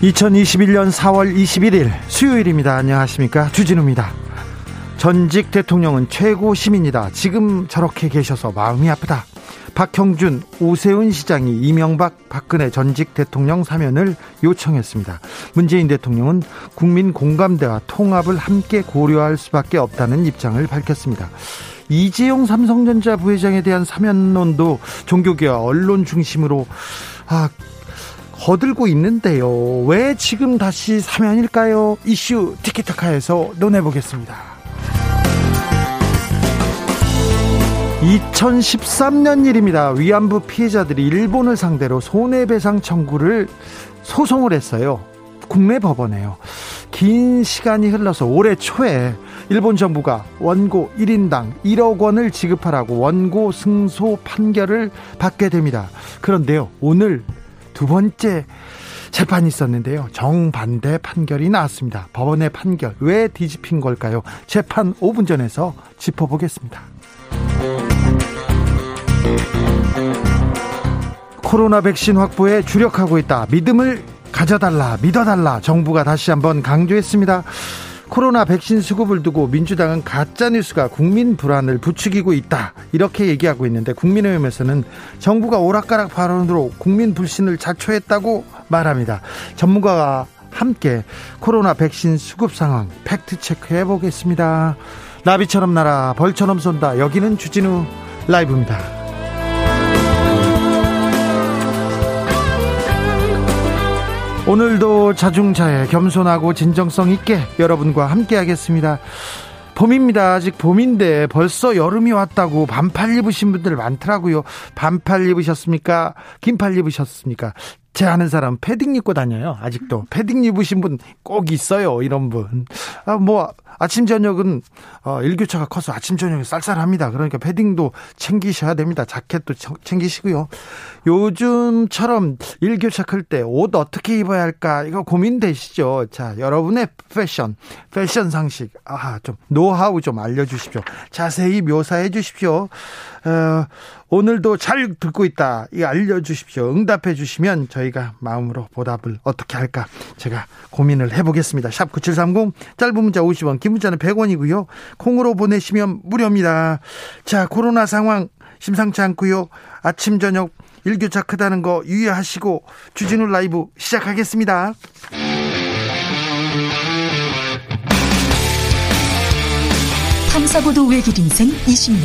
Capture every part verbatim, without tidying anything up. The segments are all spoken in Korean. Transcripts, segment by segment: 이천이십일년 사월 이십일일 수요일입니다. 안녕하십니까, 주진우입니다. 전직 대통령은 최고 시민이다. 지금 저렇게 계셔서 마음이 아프다. 박형준, 오세훈 시장이 이명박, 박근혜 전직 대통령 사면을 요청했습니다. 문재인 대통령은 국민 공감대와 통합을 함께 고려할 수밖에 없다는 입장을 밝혔습니다. 이재용 삼성전자 부회장에 대한 사면론도 종교계와 언론 중심으로 아, 거들고 있는데요. 왜 지금 다시 사면일까요? 이슈 티키타카에서 논해보겠습니다. 이천십삼년 일입니다. 위안부 피해자들이 일본을 상대로 손해배상 청구를 소송을 했어요. 국내 법원에요. 긴 시간이 흘러서 올해 초에 일본 정부가 원고 일인당 일억 원을 지급하라고 원고 승소 판결을 받게 됩니다. 그런데요, 오늘 두 번째 재판이 있었는데요, 정반대 판결이 나왔습니다. 법원의 판결, 왜 뒤집힌 걸까요? 재판 오분 전에서 짚어보겠습니다. 코로나 백신 확보에 주력하고 있다. 믿음을 가져달라, 믿어달라, 정부가 다시 한번 강조했습니다. 코로나 백신 수급을 두고 민주당은 가짜뉴스가 국민 불안을 부추기고 있다, 이렇게 얘기하고 있는데, 국민의힘에서는 정부가 오락가락 발언으로 국민 불신을 자초했다고 말합니다. 전문가와 함께 코로나 백신 수급 상황 팩트체크해 보겠습니다. 나비처럼 날아 벌처럼 쏜다. 여기는 주진우 라이브입니다. 오늘도 자중자애, 겸손하고 진정성 있게 여러분과 함께하겠습니다. 봄입니다. 아직 봄인데 벌써 여름이 왔다고 반팔 입으신 분들 많더라고요. 반팔 입으셨습니까? 긴팔 입으셨습니까? 제 아는 사람 패딩 입고 다녀요. 아직도 패딩 입으신 분 꼭 있어요. 이런 분. 아, 뭐 아침 저녁은 어, 일교차가 커서 아침 저녁이 쌀쌀합니다. 그러니까 패딩도 챙기셔야 됩니다. 자켓도 챙기시고요. 요즘처럼 일교차 클 때 옷 어떻게 입어야 할까, 이거 고민되시죠? 자, 여러분의 패션, 패션 상식, 아, 좀 노하우 좀 알려주십시오. 자세히 묘사해 주십시오. 어, 오늘도 잘 듣고 있다, 이 알려주십시오. 응답해 주시면 저희가 마음으로 보답을 어떻게 할까 제가 고민을 해보겠습니다. 샵 구칠삼공, 짧은 문자 오십원, 긴 문자는 백원이고요. 콩으로 보내시면 무료입니다. 자, 코로나 상황 심상치 않고요. 아침 저녁 일교차 크다는 거 유의하시고 주진우 라이브 시작하겠습니다. 탐사보도 외길 인생 이십년,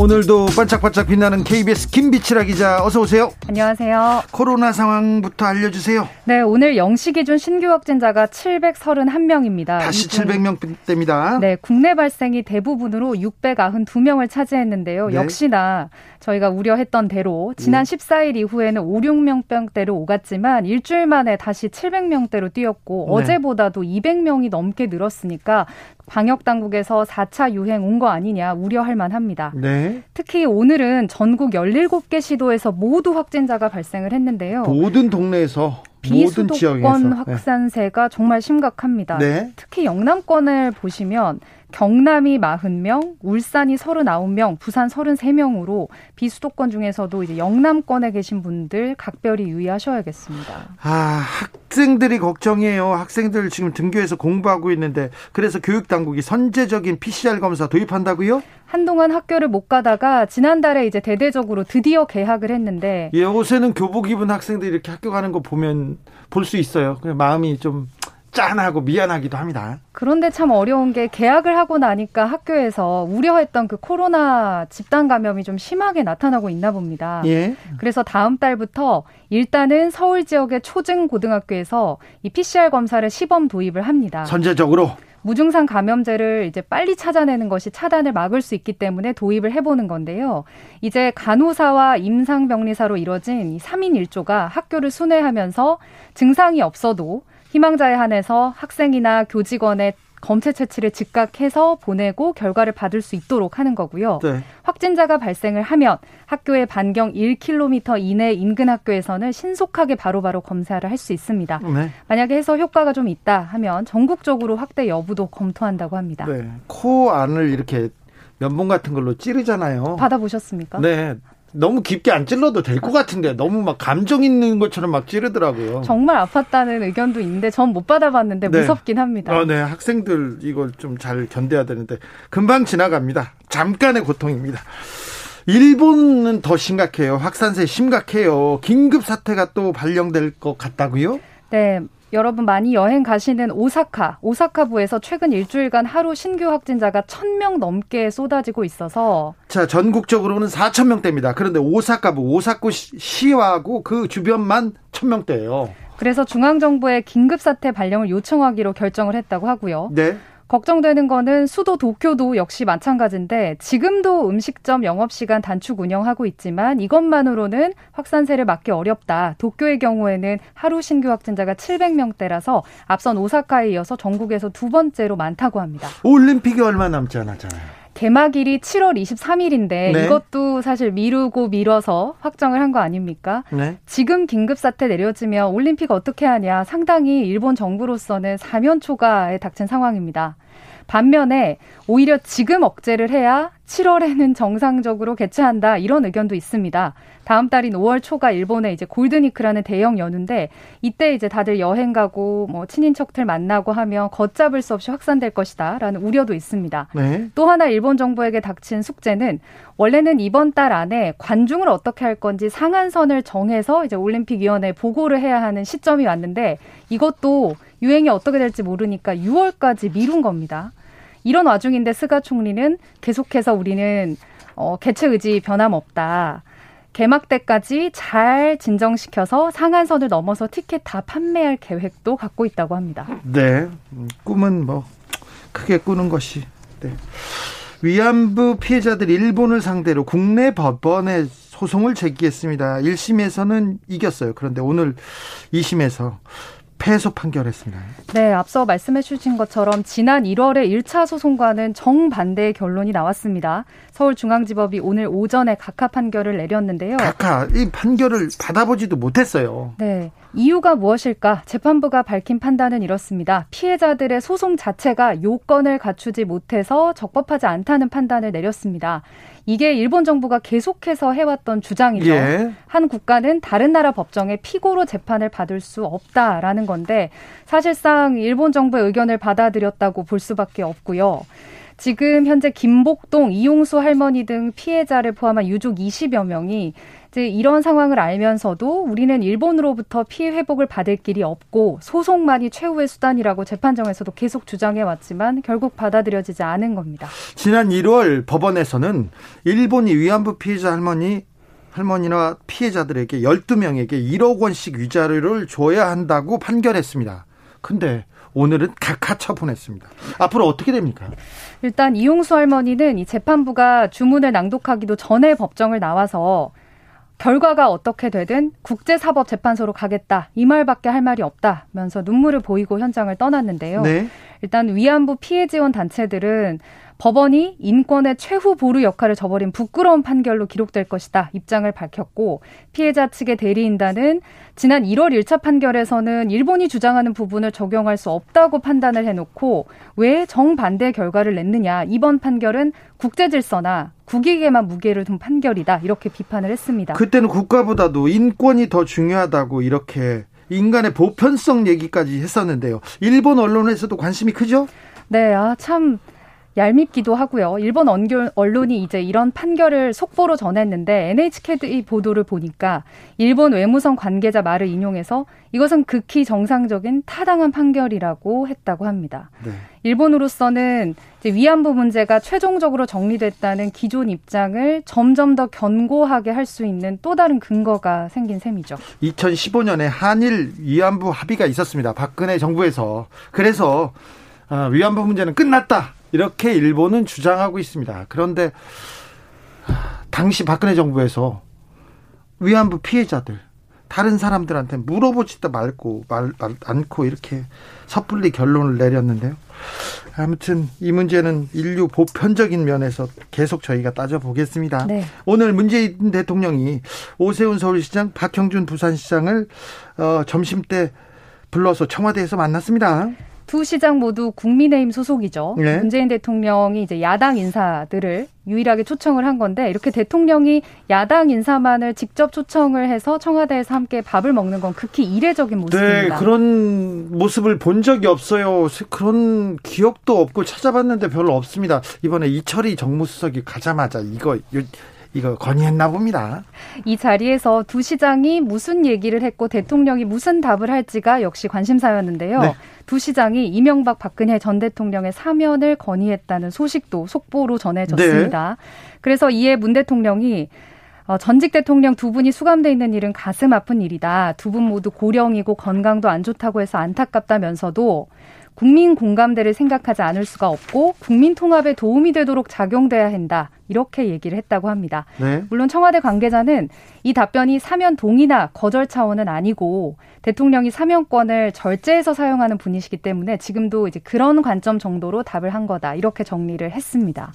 오늘도 반짝반짝 빛나는 케이비에스 김비치라 기자, 어서 오세요. 안녕하세요. 코로나 상황부터 알려주세요. 네, 오늘 영시 기준 신규 확진자가 칠백삼십일명입니다. 다시 칠백명대입니다. 네, 국내 발생이 대부분으로 육백구십이명을 차지했는데요. 네. 역시나 저희가 우려했던 대로 지난 십사일 이후에는 오륙명대로 오갔지만 일주일 만에 다시 칠백명대로 뛰었고, 네, 어제보다도 이백명이 넘게 늘었으니까 방역당국에서 사차 유행 온 거 아니냐 우려할 만합니다. 네. 특히 오늘은 전국 열일곱개 시도에서 모두 확진자가 발생을 했는데요. 모든 동네에서, 모든 지역에서. 비수도권 확산세가, 네, 정말 심각합니다. 네. 특히 영남권을 보시면 경남이 마흔 명, 울산이 서른아홉 명, 부산 서른세 명으로 비수도권 중에서도 이제 영남권에 계신 분들 각별히 유의하셔야겠습니다. 아, 학생들이 걱정이에요. 학생들 지금 등교해서 공부하고 있는데, 그래서 교육당국이 선제적인 피씨알 검사 도입한다고요? 한동안 학교를 못 가다가 지난달에 이제 대대적으로 드디어 개학을 했는데, 예, 요새는 교복 입은 학생들이 이렇게 학교 가는 거 보면 볼 수 있어요. 그냥 마음이 좀 짠하고 미안하기도 합니다. 그런데 참 어려운 게 개학을 하고 나니까 학교에서 우려했던 그 코로나 집단 감염이 좀 심하게 나타나고 있나 봅니다. 예. 그래서 다음 달부터 일단은 서울 지역의 초중고등학교에서 이 피씨알 검사를 시범 도입을 합니다. 선제적으로? 무증상 감염자를 이제 빨리 찾아내는 것이 차단을 막을 수 있기 때문에 도입을 해보는 건데요. 이제 간호사와 임상병리사로 이뤄진 이 삼인 일조가 학교를 순회하면서 증상이 없어도 희망자에 한해서 학생이나 교직원의 검체 채취를 즉각해서 보내고 결과를 받을 수 있도록 하는 거고요. 네. 확진자가 발생을 하면 학교의 반경 일 킬로미터 이내 인근 학교에서는 신속하게 바로바로 검사를 할 수 있습니다. 네. 만약에 해서 효과가 좀 있다 하면 전국적으로 확대 여부도 검토한다고 합니다. 네. 코 안을 이렇게 면봉 같은 걸로 찌르잖아요. 받아보셨습니까? 네. 너무 깊게 안 찔러도 될 것 같은데 너무 막 감정 있는 것처럼 막 찌르더라고요. 정말 아팠다는 의견도 있는데 전 못 받아봤는데 네. 무섭긴 합니다. 어, 네, 학생들 이걸 좀 잘 견뎌야 되는데 금방 지나갑니다. 잠깐의 고통입니다. 일본은 더 심각해요. 확산세 심각해요. 긴급 사태가 또 발령될 것 같다고요? 네. 여러분 많이 여행 가시는 오사카, 오사카부에서 최근 일주일간 하루 신규 확진자가 천 명 넘게 쏟아지고 있어서 자 전국적으로는 사천 명대입니다. 그런데 오사카부, 오사쿠 시와하고 그 주변만 천 명대예요. 그래서 중앙정부에 긴급사태 발령을 요청하기로 결정을 했다고 하고요. 네. 걱정되는 거는 수도 도쿄도 역시 마찬가지인데 지금도 음식점 영업시간 단축 운영하고 있지만 이것만으로는 확산세를 막기 어렵다. 도쿄의 경우에는 하루 신규 확진자가 칠백 명대라서 앞선 오사카에 이어서 전국에서 두 번째로 많다고 합니다. 올림픽이 얼마 남지 않았잖아요. 개막일이 칠월 이십삼일인데 네. 이것도 사실 미루고 미뤄서 확정을 한 거 아닙니까? 네. 지금 긴급사태 내려지면 올림픽 어떻게 하냐 상당히 일본 정부로서는 사면 초과에 닥친 상황입니다. 반면에 오히려 지금 억제를 해야 칠월에는 정상적으로 개최한다 이런 의견도 있습니다. 다음 달인 오월 초가 일본의 이제 골든위크라는 대형 연휴인데 이때 이제 다들 여행 가고 뭐 친인척들 만나고 하면 걷잡을 수 없이 확산될 것이다라는 우려도 있습니다. 네. 또 하나 일본 정부에게 닥친 숙제는 원래는 이번 달 안에 관중을 어떻게 할 건지 상한선을 정해서 이제 올림픽위원회에 보고를 해야 하는 시점이 왔는데 이것도 유행이 어떻게 될지 모르니까 유월까지 미룬 겁니다. 이런 와중인데 스가 총리는 계속해서 우리는 어, 개최 의지 변함없다. 개막 때까지 잘 진정시켜서 상한선을 넘어서 티켓 다 판매할 계획도 갖고 있다고 합니다. 네. 꿈은 뭐 크게 꾸는 것이. 네. 위안부 피해자들이 일본을 상대로 국내 법원에 소송을 제기했습니다. 일 심에서는 이겼어요. 그런데 오늘 이 심에서 패소 판결했습니다. 네, 앞서 말씀해 주신 것처럼 지난 일월에 일 차 소송과는 정반대의 결론이 나왔습니다. 서울중앙지법이 오늘 오전에 각하 판결을 내렸는데요. 각하, 이 판결을 받아보지도 못했어요. 네, 이유가 무엇일까? 재판부가 밝힌 판단은 이렇습니다. 피해자들의 소송 자체가 요건을 갖추지 못해서 적법하지 않다는 판단을 내렸습니다. 이게 일본 정부가 계속해서 해왔던 주장이죠. 예. 한 국가는 다른 나라 법정에 피고로 재판을 받을 수 없다라는 건데 사실상 일본 정부의 의견을 받아들였다고 볼 수밖에 없고요. 지금 현재 김복동, 이용수 할머니 등 피해자를 포함한 유족 이십여 명이 이제 이런 상황을 알면서도 우리는 일본으로부터 피해 회복을 받을 길이 없고 소송만이 최후의 수단이라고 재판정에서도 계속 주장해왔지만 결국 받아들여지지 않은 겁니다. 지난 일월 법원에서는 일본이 위안부 피해자 할머니, 할머니나 피해자들에게 열두 명에게 일억 원씩 위자료를 줘야 한다고 판결했습니다. 근데 오늘은 각하 처분했습니다. 앞으로 어떻게 됩니까? 일단 이용수 할머니는 이 재판부가 주문을 낭독하기도 전에 법정을 나와서 결과가 어떻게 되든 국제사법재판소로 가겠다. 이 말밖에 할 말이 없다면서 눈물을 보이고 현장을 떠났는데요. 네. 일단 위안부 피해 지원 단체들은 법원이 인권의 최후 보루 역할을 저버린 부끄러운 판결로 기록될 것이다 입장을 밝혔고, 피해자 측의 대리인단은 지난 일월 일차 판결에서는 일본이 주장하는 부분을 적용할 수 없다고 판단을 해놓고 왜 정반대 결과를 냈느냐, 이번 판결은 국제 질서나 국익에만 무게를 둔 판결이다 이렇게 비판을 했습니다. 그때는 국가보다도 인권이 더 중요하다고 이렇게 인간의 보편성 얘기까지 했었는데요. 일본 언론에서도 관심이 크죠? 네, 아, 참 얄밉기도 하고요. 일본 언론이 이제 이런 판결을 속보로 전했는데 엔에이치케이 보도를 보니까 일본 외무성 관계자 말을 인용해서 이것은 극히 정상적인 타당한 판결이라고 했다고 합니다. 네. 일본으로서는 이제 위안부 문제가 최종적으로 정리됐다는 기존 입장을 점점 더 견고하게 할 수 있는 또 다른 근거가 생긴 셈이죠. 이천십오년에 한일 위안부 합의가 있었습니다. 박근혜 정부에서. 그래서 위안부 문제는 끝났다 이렇게 일본은 주장하고 있습니다. 그런데 당시 박근혜 정부에서 위안부 피해자들, 다른 사람들한테 물어보지도 말고 말, 말 않고 이렇게 섣불리 결론을 내렸는데요. 아무튼 이 문제는 인류 보편적인 면에서 계속 저희가 따져보겠습니다. 네. 오늘 문재인 대통령이 오세훈 서울시장, 박형준 부산시장을 어, 점심때 불러서 청와대에서 만났습니다. 두 시장 모두 국민의힘 소속이죠. 네. 문재인 대통령이 이제 야당 인사들을 유일하게 초청을 한 건데, 이렇게 대통령이 야당 인사만을 직접 초청을 해서 청와대에서 함께 밥을 먹는 건 극히 이례적인 모습입니다. 네, 그런 모습을 본 적이 없어요. 그런 기억도 없고 찾아봤는데 별로 없습니다. 이번에 이철희 정무수석이 가자마자 이거... 이거 건의했나 봅니다. 이 자리에서 두 시장이 무슨 얘기를 했고 대통령이 무슨 답을 할지가 역시 관심사였는데요. 네. 두 시장이 이명박 박근혜 전 대통령의 사면을 건의했다는 소식도 속보로 전해졌습니다. 네. 그래서 이에 문 대통령이 어, 전직 대통령 두 분이 수감돼 있는 일은 가슴 아픈 일이다. 두 분 모두 고령이고 건강도 안 좋다고 해서 안타깝다면서도 국민 공감대를 생각하지 않을 수가 없고 국민 통합에 도움이 되도록 작용돼야 한다 이렇게 얘기를 했다고 합니다. 네. 물론 청와대 관계자는 이 답변이 사면 동의나 거절 차원은 아니고 대통령이 사면권을 절제해서 사용하는 분이시기 때문에 지금도 이제 그런 관점 정도로 답을 한 거다 이렇게 정리를 했습니다.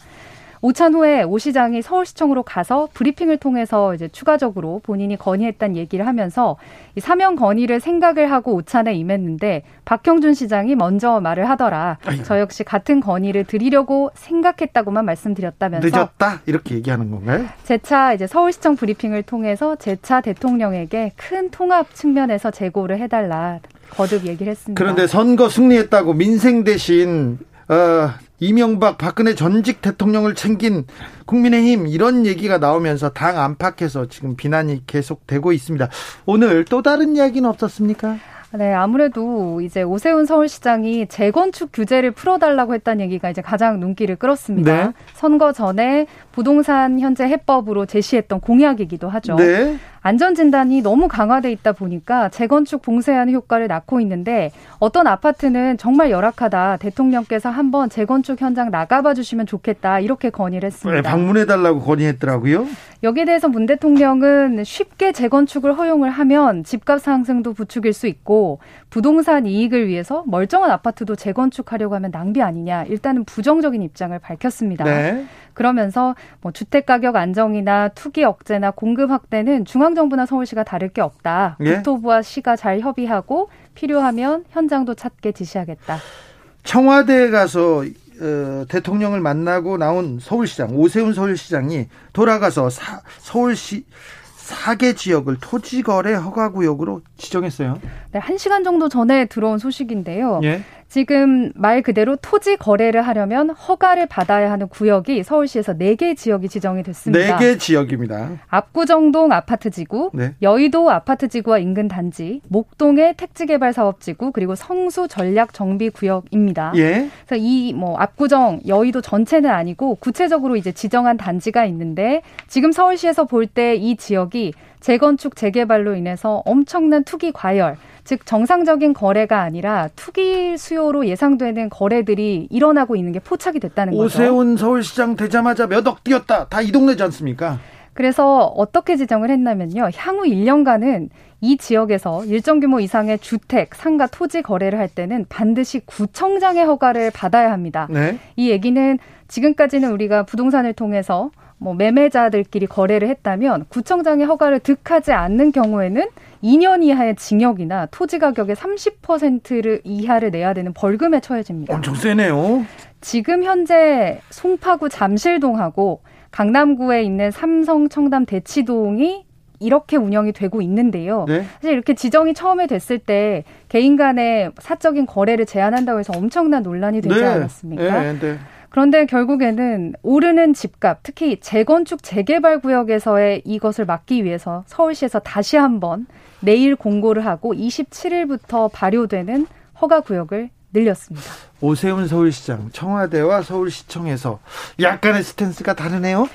오찬 후에 오 시장이 서울시청으로 가서 브리핑을 통해서 이제 추가적으로 본인이 건의했다는 얘기를 하면서 이 사면 건의를 생각을 하고 오찬에 임했는데 박형준 시장이 먼저 말을 하더라. 아이고. 저 역시 같은 건의를 드리려고 생각했다고만 말씀드렸다면서. 늦었다? 이렇게 얘기하는 건가요? 재차 이제 서울시청 브리핑을 통해서 재차 대통령에게 큰 통합 측면에서 제고를 해달라 거듭 얘기를 했습니다. 그런데 선거 승리했다고 민생 대신 어, 이명박 박근혜 전직 대통령을 챙긴 국민의힘 이런 얘기가 나오면서 당 안팎에서 지금 비난이 계속되고 있습니다. 오늘 또 다른 이야기는 없었습니까? 네, 아무래도 이제 오세훈 서울시장이 재건축 규제를 풀어달라고 했다는 얘기가 이제 가장 눈길을 끌었습니다. 네. 선거 전에 부동산 현재 해법으로 제시했던 공약이기도 하죠. 네. 안전진단이 너무 강화돼 있다 보니까 재건축 봉쇄하는 효과를 낳고 있는데 어떤 아파트는 정말 열악하다. 대통령께서 한번 재건축 현장 나가봐 주시면 좋겠다. 이렇게 건의를 했습니다. 네, 방문해달라고 건의했더라고요. 여기에 대해서 문 대통령은 쉽게 재건축을 허용을 하면 집값 상승도 부추길 수 있고 부동산 이익을 위해서 멀쩡한 아파트도 재건축하려고 하면 낭비 아니냐. 일단은 부정적인 입장을 밝혔습니다. 네. 그러면서 뭐 주택가격 안정이나 투기 억제나 공급 확대는 중앙정부나 서울시가 다를 게 없다. 예? 국토부와 시가 잘 협의하고 필요하면 현장도 찾게 지시하겠다. 청와대에 가서 어, 대통령을 만나고 나온 서울시장, 오세훈 서울시장이 돌아가서 사, 서울시 네 개 지역을 토지거래 허가구역으로 지정했어요. 네, 한 시간 정도 전에 들어온 소식인데요. 예? 지금 말 그대로 토지 거래를 하려면 허가를 받아야 하는 구역이 서울시에서 네 개 지역이 지정이 됐습니다. 네 개 지역입니다. 압구정동 아파트지구, 네. 여의도 아파트지구와 인근 단지, 목동의 택지개발사업지구, 그리고 성수 전략정비구역입니다. 예. 그래서 이 뭐 압구정, 여의도 전체는 아니고 구체적으로 이제 지정한 단지가 있는데 지금 서울시에서 볼 때 이 지역이 재건축, 재개발로 인해서 엄청난 투기 과열, 즉 정상적인 거래가 아니라 투기 수요로 예상되는 거래들이 일어나고 있는 게 포착이 됐다는 거죠. 오세훈 서울시장 되자마자 몇 억 뛰었다. 다 이 동네지 않습니까? 그래서 어떻게 지정을 했냐면요. 향후 일 년간은 이 지역에서 일정 규모 이상의 주택, 상가, 토지 거래를 할 때는 반드시 구청장의 허가를 받아야 합니다. 네. 이 얘기는 지금까지는 우리가 부동산을 통해서 뭐 매매자들끼리 거래를 했다면 구청장의 허가를 득하지 않는 경우에는 이 년 이하의 징역이나 토지 가격의 삼십 퍼센트 이하를 내야 되는 벌금에 처해집니다. 엄청 세네요. 지금 현재 송파구 잠실동하고 강남구에 있는 삼성 청담 대치동이 이렇게 운영이 되고 있는데요. 네? 사실 이렇게 지정이 처음에 됐을 때 개인 간의 사적인 거래를 제한한다고 해서 엄청난 논란이 되지 네. 않았습니까? 네, 네. 그런데 결국에는 오르는 집값, 특히 재건축 재개발 구역에서의 이것을 막기 위해서 서울시에서 다시 한번 내일 공고를 하고 이십칠 일부터 발효되는 허가 구역을 늘렸습니다. 오세훈 서울시장, 청와대와 서울시청에서 약간의 스탠스가 다르네요.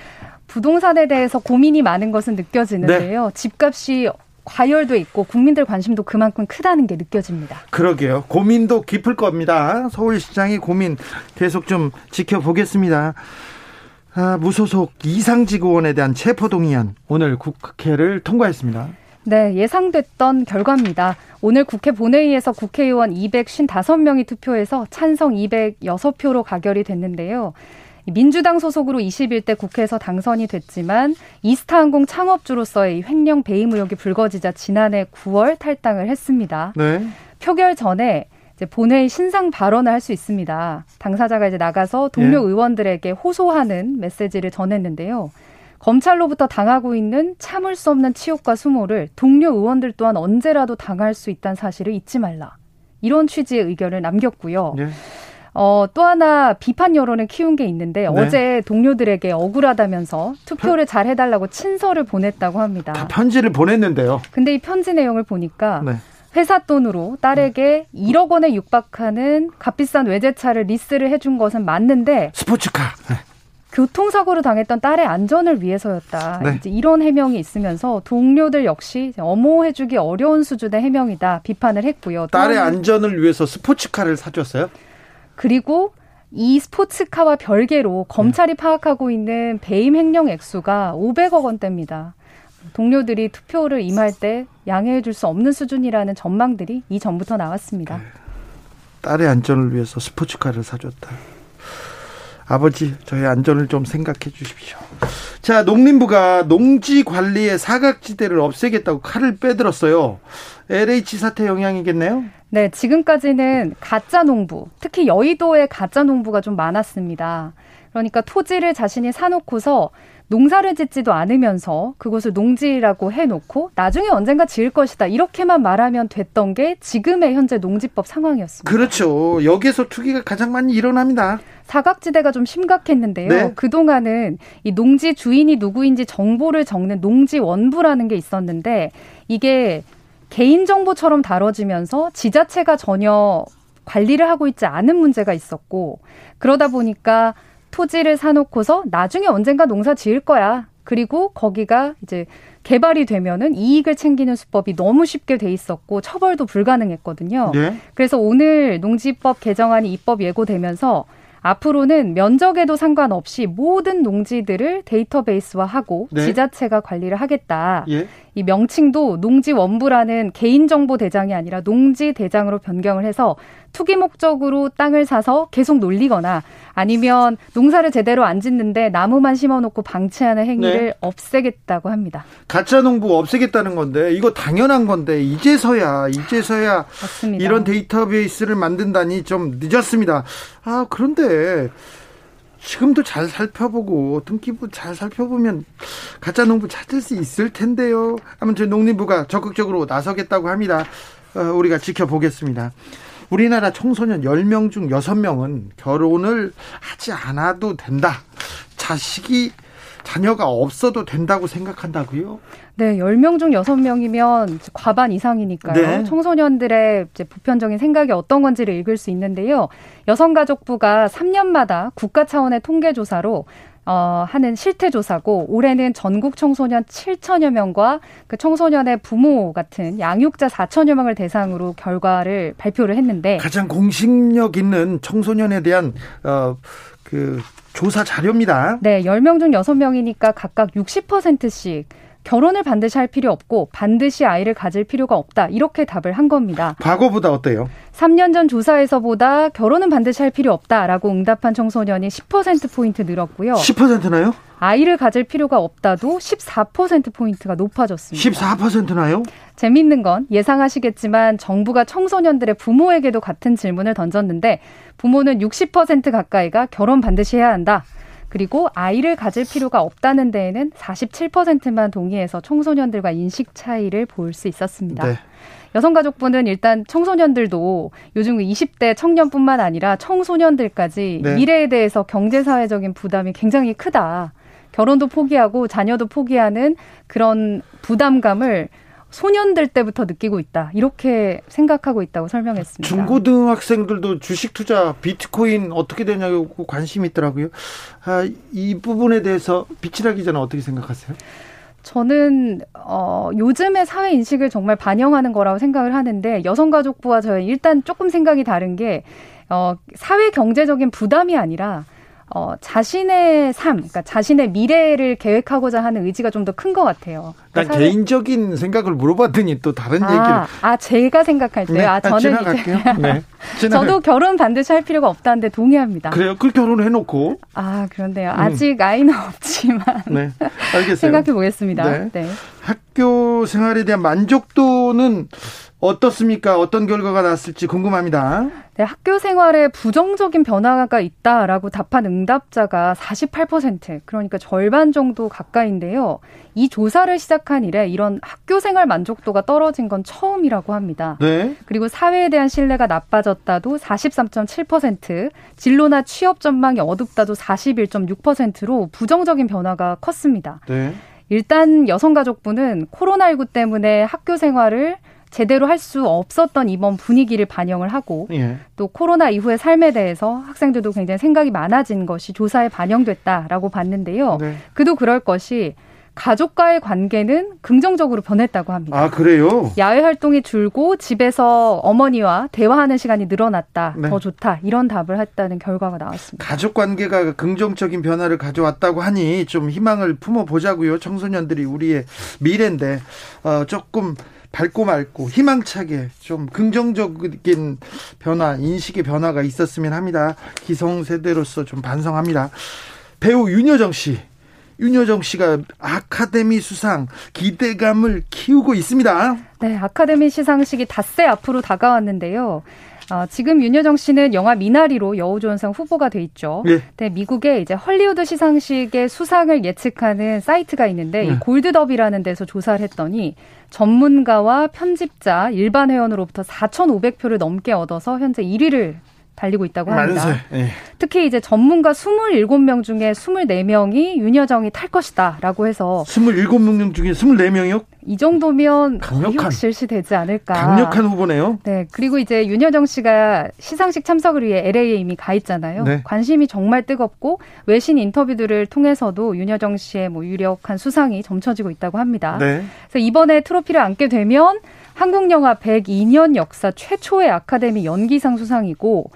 부동산에 대해서 고민이 많은 것은 느껴지는데요. 네. 집값이 과열돼 있고 국민들 관심도 그만큼 크다는 게 느껴집니다. 그러게요. 고민도 깊을 겁니다. 서울시장의 고민 계속 좀 지켜보겠습니다. 아, 무소속 이상직 의원에 대한 체포동의안 오늘 국회를 통과했습니다. 네, 예상됐던 결과입니다. 오늘 국회 본회의에서 국회의원 이백오십오 명이 투표해서 찬성 이백육 표로 가결이 됐는데요. 민주당 소속으로 이십일 대 국회에서 당선이 됐지만 이스타항공 창업주로서의 횡령 배임 의혹이 불거지자 지난해 구월 탈당을 했습니다. 네. 표결 전에 이제 본회의 신상 발언을 할 수 있습니다. 당사자가 이제 나가서 동료 네. 의원들에게 호소하는 메시지를 전했는데요. 검찰로부터 당하고 있는 참을 수 없는 치욕과 수모를 동료 의원들 또한 언제라도 당할 수 있다는 사실을 잊지 말라. 이런 취지의 의견을 남겼고요. 네. 어, 또 하나 비판 여론을 키운 게 있는데 네. 어제 동료들에게 억울하다면서 투표를 잘 해달라고 친서를 보냈다고 합니다. 다 편지를 보냈는데요. 근데 이 편지 내용을 보니까 네. 회사 돈으로 딸에게 일억 원에 육박하는 값비싼 외제차를 리스를 해준 것은 맞는데 스포츠카. 네. 교통사고로 당했던 딸의 안전을 위해서였다. 네. 이제 이런 해명이 있으면서 동료들 역시 엄호해주기 어려운 수준의 해명이다 비판을 했고요. 딸의 안전을 위해서 스포츠카를 사줬어요? 그리고 이 스포츠카와 별개로 검찰이 파악하고 있는 배임 횡령 액수가 오백억 원대입니다. 동료들이 투표를 임할 때 양해해 줄 수 없는 수준이라는 전망들이 이전부터 나왔습니다. 딸의 안전을 위해서 스포츠카를 사줬다. 아버지, 저희 안전을 좀 생각해 주십시오. 자, 농림부가 농지 관리의 사각지대를 없애겠다고 칼을 빼들었어요. 엘에이치 사태 영향이겠네요? 네, 지금까지는 가짜 농부, 특히 여의도의 가짜 농부가 좀 많았습니다. 그러니까 토지를 자신이 사놓고서 농사를 짓지도 않으면서 그곳을 농지라고 해놓고 나중에 언젠가 지을 것이다 이렇게만 말하면 됐던 게 지금의 현재 농지법 상황이었습니다. 그렇죠. 여기에서 투기가 가장 많이 일어납니다. 사각지대가 좀 심각했는데요. 네. 그동안은 이 농지 주인이 누구인지 정보를 적는 농지원부라는 게 있었는데 이게 개인정보처럼 다뤄지면서 지자체가 전혀 관리를 하고 있지 않은 문제가 있었고 그러다 보니까 토지를 사놓고서 나중에 언젠가 농사 지을 거야. 그리고 거기가 이제 개발이 되면은 이익을 챙기는 수법이 너무 쉽게 돼 있었고 처벌도 불가능했거든요. 네. 그래서 오늘 농지법 개정안이 입법 예고되면서 앞으로는 면적에도 상관없이 모든 농지들을 데이터베이스화하고 네. 지자체가 관리를 하겠다. 예. 이 명칭도 농지원부라는 개인정보 대장이 아니라 농지대장으로 변경을 해서 투기 목적으로 땅을 사서 계속 놀리거나 아니면 농사를 제대로 안 짓는데 나무만 심어놓고 방치하는 행위를 네. 없애겠다고 합니다. 가짜 농부 없애겠다는 건데 이거 당연한 건데 이제서야 이제서야 맞습니다. 이런 데이터베이스를 만든다니 좀 늦었습니다. 아 그런데 지금도 잘 살펴보고 등기부 잘 살펴보면 가짜 농부 찾을 수 있을 텐데요. 아무튼 농림부가 적극적으로 나서겠다고 합니다. 어, 우리가 지켜보겠습니다. 우리나라 청소년 열 명 중 여섯 명은 결혼을 하지 않아도 된다. 자식이 자녀가 없어도 된다고 생각한다고요? 네, 열 명 중 여섯 명이면 과반 이상이니까요. 네. 청소년들의 이제 보편적인 생각이 어떤 건지를 읽을 수 있는데요. 여성가족부가 삼 년마다 국가 차원의 통계조사로 어, 하는 실태조사고 올해는 전국 청소년 칠천여 명과 그 청소년의 부모 같은 양육자 사천여 명을 대상으로 결과를 발표를 했는데 가장 공신력 있는 청소년에 대한 어, 그 조사 자료입니다. 네, 열 명 중 여섯 명이니까 각각 육십 퍼센트씩 결혼을 반드시 할 필요 없고 반드시 아이를 가질 필요가 없다. 이렇게 답을 한 겁니다. 과거보다 어때요? 삼 년 전 조사에서보다 결혼은 반드시 할 필요 없다라고 응답한 청소년이 십 퍼센트 포인트 늘었고요. 십 퍼센트나요? 아이를 가질 필요가 없다도 십사 퍼센트 포인트가 높아졌습니다. 십사 퍼센트나요? 재미있는 건 예상하시겠지만 정부가 청소년들의 부모에게도 같은 질문을 던졌는데 부모는 육십 퍼센트 가까이가 결혼 반드시 해야 한다. 그리고 아이를 가질 필요가 없다는 데에는 사십칠 퍼센트만 동의해서 청소년들과 인식 차이를 볼 수 있었습니다. 네. 여성가족부는 일단 청소년들도 요즘 이십 대 청년뿐만 아니라 청소년들까지 네. 미래에 대해서 경제사회적인 부담이 굉장히 크다. 결혼도 포기하고 자녀도 포기하는 그런 부담감을 소년들 때부터 느끼고 있다. 이렇게 생각하고 있다고 설명했습니다. 중고등학생들도 주식 투자, 비트코인 어떻게 되냐고 관심이 있더라고요. 아, 이 부분에 대해서 빛이라 기자는 어떻게 생각하세요? 저는 어, 요즘의 사회 인식을 정말 반영하는 거라고 생각을 하는데 여성가족부와 저희 일단 조금 생각이 다른 게 어, 사회 경제적인 부담이 아니라 어, 자신의 삶, 그러니까 자신의 미래를 계획하고자 하는 의지가 좀 더 큰 것 같아요. 난 사회... 개인적인 생각을 물어봤더니 또 다른 아, 얘기를. 아, 제가 생각할 때요? 네, 아, 저는 지나갈게요. 이제. 네. 지나갈... 저도 결혼 반드시 할 필요가 없다는데 동의합니다. 그래요? 그 결혼을 해놓고. 아, 그런데요. 음. 아직 아이는 없지만. 네. 알겠어요. 생각해 보겠습니다. 네. 네. 학교 생활에 대한 만족도는 어떻습니까? 어떤 결과가 났을지 궁금합니다. 네, 학교 생활에 부정적인 변화가 있다라고 답한 응답자가 사십팔 퍼센트, 그러니까 절반 정도 가까이인데요. 이 조사를 시작한 이래 이런 학교 생활 만족도가 떨어진 건 처음이라고 합니다. 네. 그리고 사회에 대한 신뢰가 나빠졌다도 사십삼 점 칠 퍼센트, 진로나 취업 전망이 어둡다도 사십일 점 육 퍼센트로 부정적인 변화가 컸습니다. 네. 일단 여성가족부는 코로나십구 때문에 학교 생활을 제대로 할 수 없었던 이번 분위기를 반영을 하고 예. 또 코로나 이후의 삶에 대해서 학생들도 굉장히 생각이 많아진 것이 조사에 반영됐다라고 봤는데요. 네. 그도 그럴 것이 가족과의 관계는 긍정적으로 변했다고 합니다. 아, 그래요? 야외 활동이 줄고 집에서 어머니와 대화하는 시간이 늘어났다. 네. 더 좋다. 이런 답을 했다는 결과가 나왔습니다. 가족 관계가 긍정적인 변화를 가져왔다고 하니 좀 희망을 품어보자고요. 청소년들이 우리의 미래인데 어, 조금 밝고 맑고 희망차게 좀 긍정적인 변화, 인식의 변화가 있었으면 합니다. 기성세대로서 좀 반성합니다. 배우 윤여정 씨. 윤여정 씨가 아카데미 수상 기대감을 키우고 있습니다. 네, 아카데미 시상식이 닷새 앞으로 다가왔는데요. 어, 지금 윤여정 씨는 영화 미나리로 여우조연상 후보가 돼 있죠. 네. 근데 미국에 이제 헐리우드 시상식의 수상을 예측하는 사이트가 있는데 네. 이 골드더비라는 데서 조사를 했더니 전문가와 편집자, 일반 회원으로부터 사천오백 표를 넘게 얻어서 현재 일 위를 달리고 있다고 합니다. 네. 특히 이제 전문가 이십칠 명 중에 이십사 명이 윤여정이 탈 것이다 라고 해서 이십칠 명 중에 이십사 명이요? 이 정도면 강력한 실시되지 않을까. 강력한 후보네요. 네, 그리고 이제 윤여정 씨가 시상식 참석을 위해 엘에이에 이미 가 있잖아요. 네. 관심이 정말 뜨겁고 외신 인터뷰들을 통해서도 윤여정 씨의 뭐 유력한 수상이 점쳐지고 있다고 합니다. 네. 그래서 이번에 트로피를 안게 되면 한국 영화 백이 년 역사 최초의 아카데미 연기상 수상이고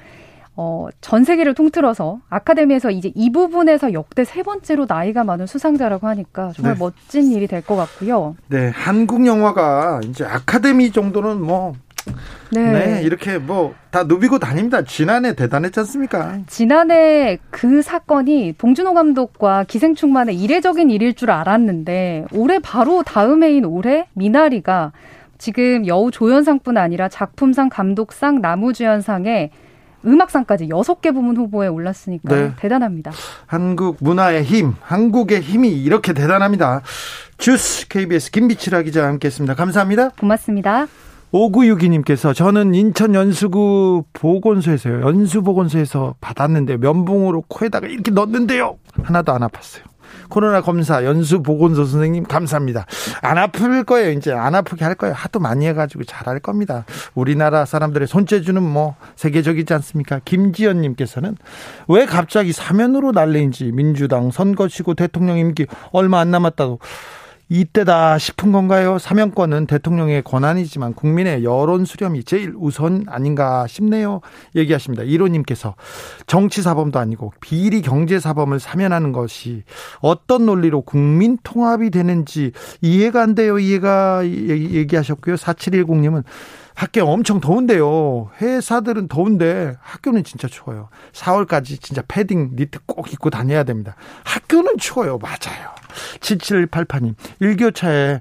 어, 전 세계를 통틀어서 아카데미에서 이제 이 부분에서 역대 세 번째로 나이가 많은 수상자라고 하니까 정말 네. 멋진 일이 될 것 같고요. 네, 한국 영화가 이제 아카데미 정도는 뭐 네. 네, 이렇게 뭐 다 누비고 다닙니다. 지난해 대단했지 않습니까? 지난해 그 사건이 봉준호 감독과 기생충만의 이례적인 일일 줄 알았는데 올해 바로 다음 해인 올해 미나리가 지금 여우 조연상뿐 아니라 작품상, 감독상, 남우주연상에 음악상까지 여섯 개 부문 후보에 올랐으니까 네. 대단합니다. 한국 문화의 힘, 한국의 힘이 이렇게 대단합니다. 주스 케이비에스 김비치라 기자와 함께했습니다. 감사합니다. 고맙습니다. 오구육이 님께서 저는 인천 연수구 보건소에서요. 연수보건소에서 받았는데 면봉으로 코에다가 이렇게 넣었는데요. 하나도 안 아팠어요. 코로나 검사 연수보건소 선생님 감사합니다. 안 아플 거예요. 이제 안 아프게 할 거예요. 하도 많이 해가지고 잘할 겁니다. 우리나라 사람들의 손재주는 뭐 세계적이지 않습니까? 김지연님께서는 왜 갑자기 사면으로 날리는지 민주당 선거 치고 대통령 임기 얼마 안 남았다고 이때다 싶은 건가요? 사면권은 대통령의 권한이지만 국민의 여론 수렴이 제일 우선 아닌가 싶네요. 얘기하십니다. 이로님께서 정치사범도 아니고 비리 경제사범을 사면하는 것이 어떤 논리로 국민 통합이 되는지 이해가 안 돼요. 이해가 얘기하셨고요. 사칠일공님은 학교 엄청 더운데요. 회사들은 더운데 학교는 진짜 추워요. 사월까지 진짜 패딩, 니트 꼭 입고 다녀야 됩니다. 학교는 추워요. 맞아요. 칠칠팔팔님. 일교차에,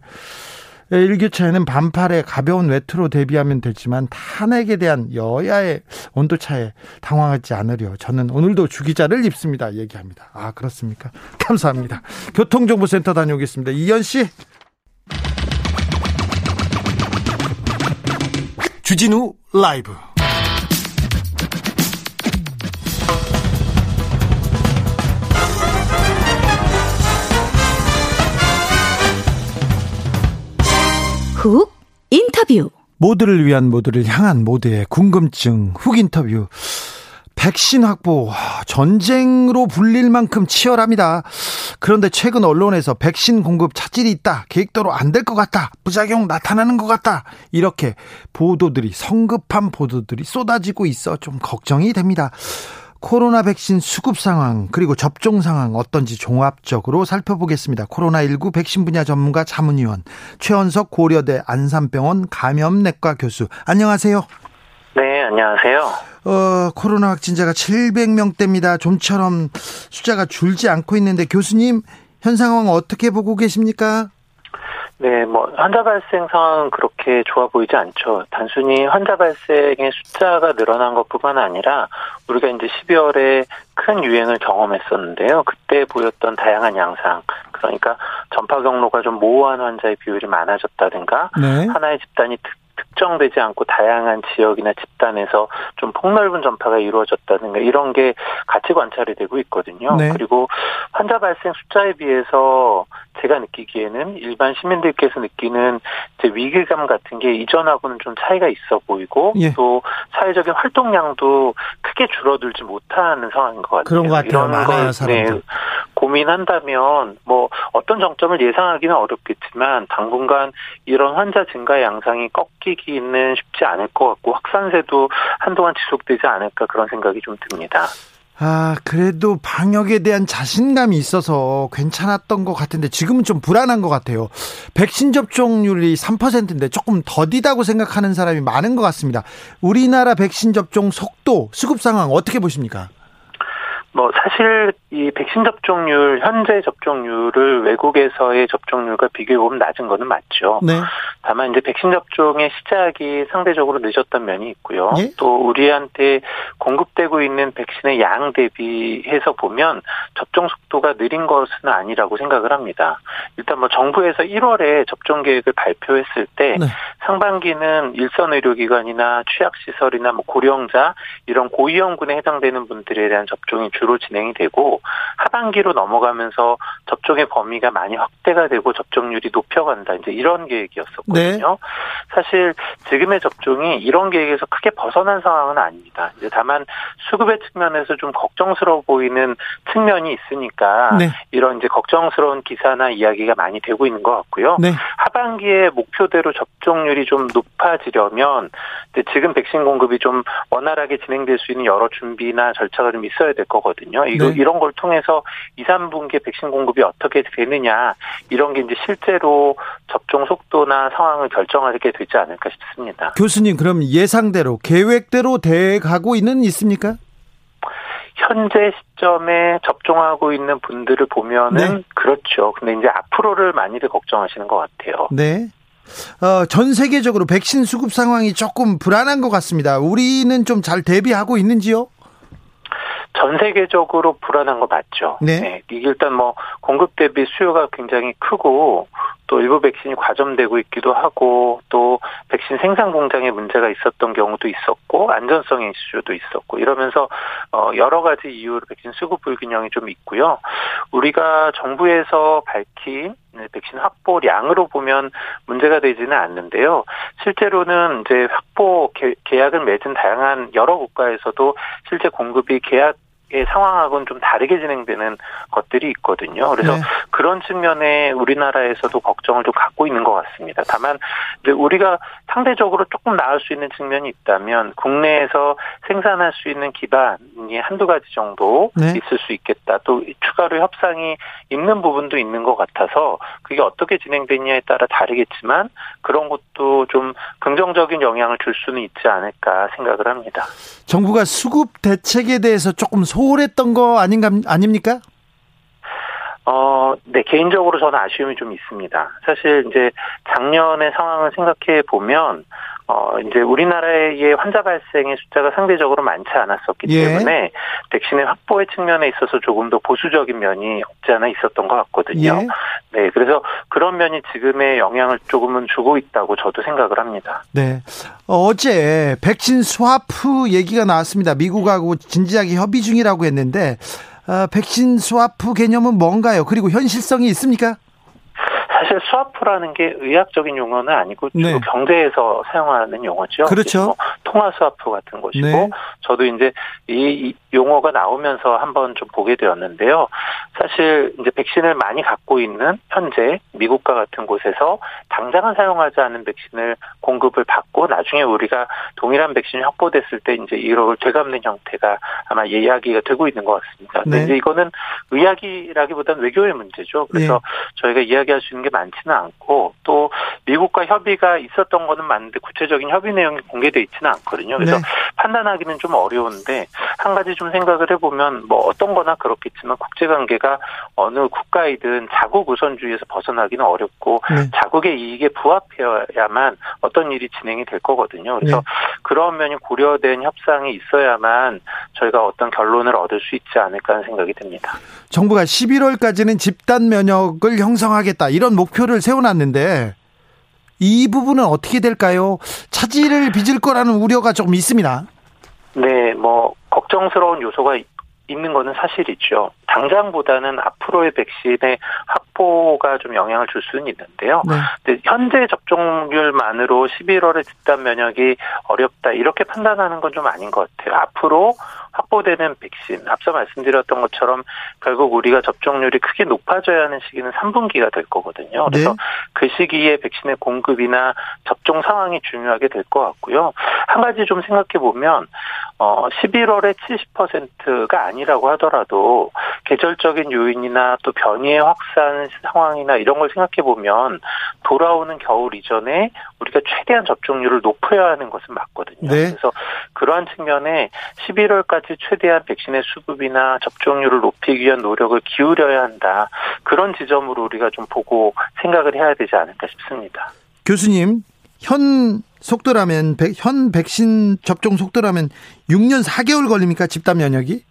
일교차에는 반팔에 가벼운 외투로 대비하면 되지만 탄핵에 대한 여야의 온도차에 당황하지 않으려 저는 오늘도 주기자를 입습니다. 얘기합니다. 아, 그렇습니까? 감사합니다. 교통정보센터 다녀오겠습니다. 이현 씨. 주진우 라이브 훅 인터뷰. 모두를 위한, 모두를 향한, 모두의 궁금증 훅 인터뷰. 백신 확보 전쟁으로 불릴 만큼 치열합니다. 그런데 최근 언론에서 백신 공급 차질이 있다, 계획대로 안 될 것 같다, 부작용 나타나는 것 같다, 이렇게 보도들이, 성급한 보도들이 쏟아지고 있어 좀 걱정이 됩니다. 코로나 백신 수급 상황 그리고 접종 상황 어떤지 종합적으로 살펴보겠습니다. 코로나십구 백신 분야 전문가 자문위원 최영석 고려대 안산병원 감염내과 교수, 안녕하세요. 네, 안녕하세요. 어, 코로나 확진자가 칠백 명대입니다. 좀처럼 숫자가 줄지 않고 있는데 교수님, 현 상황 어떻게 보고 계십니까? 네, 뭐 환자 발생 상황은 그렇게 좋아 보이지 않죠. 단순히 환자 발생의 숫자가 늘어난 것뿐만 아니라 우리가 이제 십이월에 큰 유행을 경험했었는데요. 그때 보였던 다양한 양상, 그러니까 전파 경로가 좀 모호한 환자의 비율이 많아졌다든가, 네, 하나의 집단이 특 특정되지 않고 다양한 지역이나 집단에서 좀 폭넓은 전파가 이루어졌다든가, 이런 게 같이 관찰이 되고 있거든요. 네. 그리고 환자 발생 숫자에 비해서 제가 느끼기에는 일반 시민들께서 느끼는 이제 위기감 같은 게 이전하고는 좀 차이가 있어 보이고, 예, 또 사회적인 활동량도 크게 줄어들지 못하는 상황인 것 같아요. 그런 것 같아요. 많아요, 사람들. 네, 고민한다면 뭐 어떤 정점을 예상하기는 어렵겠지만 당분간 이런 환자 증가 양상이 꺾이기는 쉽지 않을 것 같고 확산세도 한동안 지속되지 않을까, 그런 생각이 좀 듭니다. 아, 그래도 방역에 대한 자신감이 있어서 괜찮았던 것 같은데 지금은 좀 불안한 것 같아요. 백신 접종률이 삼 퍼센트인데 조금 더디다고 생각하는 사람이 많은 것 같습니다. 우리나라 백신 접종 속도, 수급 상황 어떻게 보십니까? 뭐 사실 이 백신 접종률, 현재 접종률을 외국에서의 접종률과 비교해 보면 낮은 거는 맞죠. 네. 다만 이제 백신 접종의 시작이 상대적으로 늦었던 면이 있고요. 예? 또 우리한테 공급되고 있는 백신의 양 대비해서 보면 접종 속도가 느린 것은 아니라고 생각을 합니다. 일단 뭐 정부에서 일월에 접종 계획을 발표했을 때, 네, 상반기는 일선 의료기관이나 취약시설이나 뭐 고령자, 이런 고위험군에 해당되는 분들에 대한 접종이 줄 로 진행이 되고, 하반기로 넘어가면서 접종의 범위가 많이 확대가 되고 접종률이 높여간다, 이제 이런 계획이었었거든요. 네. 사실 지금의 접종이 이런 계획에서 크게 벗어난 상황은 아닙니다. 이제 다만 수급의 측면에서 좀 걱정스러워 보이는 측면이 있으니까, 네, 이런 이제 걱정스러운 기사나 이야기가 많이 되고 있는 것 같고요. 네. 하반기에 목표대로 접종률이 좀 높아지려면 지금 백신 공급이 좀 원활하게 진행될 수 있는 여러 준비나 절차가 좀 있어야 될 거거든요. 이거, 네, 이런 걸 통해서 이, 삼분기에 백신 공급이 어떻게 되느냐, 이런 게 이제 실제로 접종 속도나 상황을 결정하게 되지 않을까 싶습니다. 교수님, 그럼 예상대로, 계획대로 돼가고 있는 있습니까? 현재 시점에 접종하고 있는 분들을 보면은, 네, 그렇죠. 근데 이제 앞으로를 많이들 걱정하시는 것 같아요. 네. 어, 전 세계적으로 백신 수급 상황이 조금 불안한 것 같습니다. 우리는 좀 잘 대비하고 있는지요? 전 세계적으로 불안한 거 맞죠. 네. 네. 일단 뭐 공급 대비 수요가 굉장히 크고, 또 일부 백신이 과점되고 있기도 하고, 또 백신 생산 공장에 문제가 있었던 경우도 있었고, 안전성의 이슈도 있었고, 이러면서 여러 가지 이유로 백신 수급 불균형이 좀 있고요. 우리가 정부에서 밝힌 백신 확보량으로 보면 문제가 되지는 않는데요. 실제로는 이제 확보 계약을 맺은 다양한 여러 국가에서도 실제 공급이 계약 상황하고는 좀 다르게 진행되는 것들이 있거든요. 그래서 네. 그런 측면에 우리나라에서도 걱정을 좀 갖고 있는 것 같습니다. 다만 우리가 상대적으로 조금 나을 수 있는 측면이 있다면 국내에서 생산할 수 있는 기반이 한두 가지 정도 네. 있을 수 있겠다. 또 추가로 협상이 있는 부분도 있는 것 같아서 그게 어떻게 진행되느냐에 따라 다르겠지만 그런 것도 좀 긍정적인 영향을 줄 수는 있지 않을까 생각을 합니다. 정부가 수급 대책에 대해서 조금 소홀했던 거 아닌가, 아닙니까? 어, 네, 개인적으로 저는 아쉬움이 좀 있습니다. 사실 이제 작년의 상황을 생각해 보면, 어, 이제 우리나라의 환자 발생의 숫자가 상대적으로 많지 않았었기 예. 때문에 백신의 확보의 측면에 있어서 조금 더 보수적인 면이 없지 않아 있었던 것 같거든요. 예. 네, 그래서 그런 면이 지금의 영향을 조금은 주고 있다고 저도 생각을 합니다. 네. 어제 백신 스와프 얘기가 나왔습니다. 미국하고 진지하게 협의 중이라고 했는데, 어, 백신 스와프 개념은 뭔가요? 그리고 현실성이 있습니까? 사실 스와프라는 게 의학적인 용어는 아니고 주로 네. 경제에서 사용하는 용어죠. 그렇죠. 뭐 통화 스와프 같은 것이고 네. 저도 이제 이 용어가 나오면서 한번 좀 보게 되었는데요. 사실 이제 백신을 많이 갖고 있는 현재 미국과 같은 곳에서 당장은 사용하지 않은 백신을 공급을 받고 나중에 우리가 동일한 백신이 확보됐을 때 이제 이걸 되갚는 형태가 아마 이야기가 되고 있는 것 같습니다. 근데 네. 이제 이거는 의학이라기보다는 외교의 문제죠. 그래서 네. 저희가 이야기할 수 있는 게 많지는 않고 또 미국과 협의가 있었던 거는 맞는데 구체적인 협의 내용이 공개되어 있지는 않거든요. 그래서 네. 판단하기는 좀 어려운데 한 가지 좀 생각을 해보면 뭐 어떤 거나 그렇겠지만 국제관계가 어느 국가이든 자국 우선주의에서 벗어나기는 어렵고 네. 자국의 이익에 부합해야만 어떤 일이 진행이 될 거거든요. 그래서 네. 그런 면이 고려된 협상이 있어야만 저희가 어떤 결론을 얻을 수 있지 않을까 하는 생각이 듭니다. 정부가 십일월까지는 집단 면역을 형성하겠다 이런 목표를 세워놨는데 이 부분은 어떻게 될까요? 차질을 빚을 거라는 우려가 조금 있습니다. 네, 뭐 걱정스러운 요소가 있는 거는 사실이죠. 당장보다는 앞으로의 백신의 확보가 좀 영향을 줄 수는 있는데요. 네. 근데 현재 접종률만으로 십일월에 집단 면역이 어렵다 이렇게 판단하는 건 좀 아닌 것 같아요. 앞으로 확보되는 백신, 앞서 말씀드렸던 것처럼 결국 우리가 접종률이 크게 높아져야 하는 시기는 삼분기가 될 거거든요. 그래서 네. 그 시기에 백신의 공급이나 접종 상황이 중요하게 될 것 같고요. 한 가지 좀 생각해 보면 어, 십일월에 칠십 퍼센트가 아니라고 하더라도 계절적인 요인이나 또 변이의 확산 상황이나 이런 걸 생각해 보면 돌아오는 겨울 이전에 우리가 최대한 접종률을 높여야 하는 것은 맞거든요. 네. 그래서 그러한 측면에 십일월까지 최대한 백신의 수급이나 접종률을 높이기 위한 노력을 기울여야 한다. 그런 지점으로 우리가 좀 보고 생각을 해야 되지 않을까 싶습니다. 교수님, 현 속도라면 현 백신 접종 속도라면 육년 사개월 걸립니까? 집단 면역이?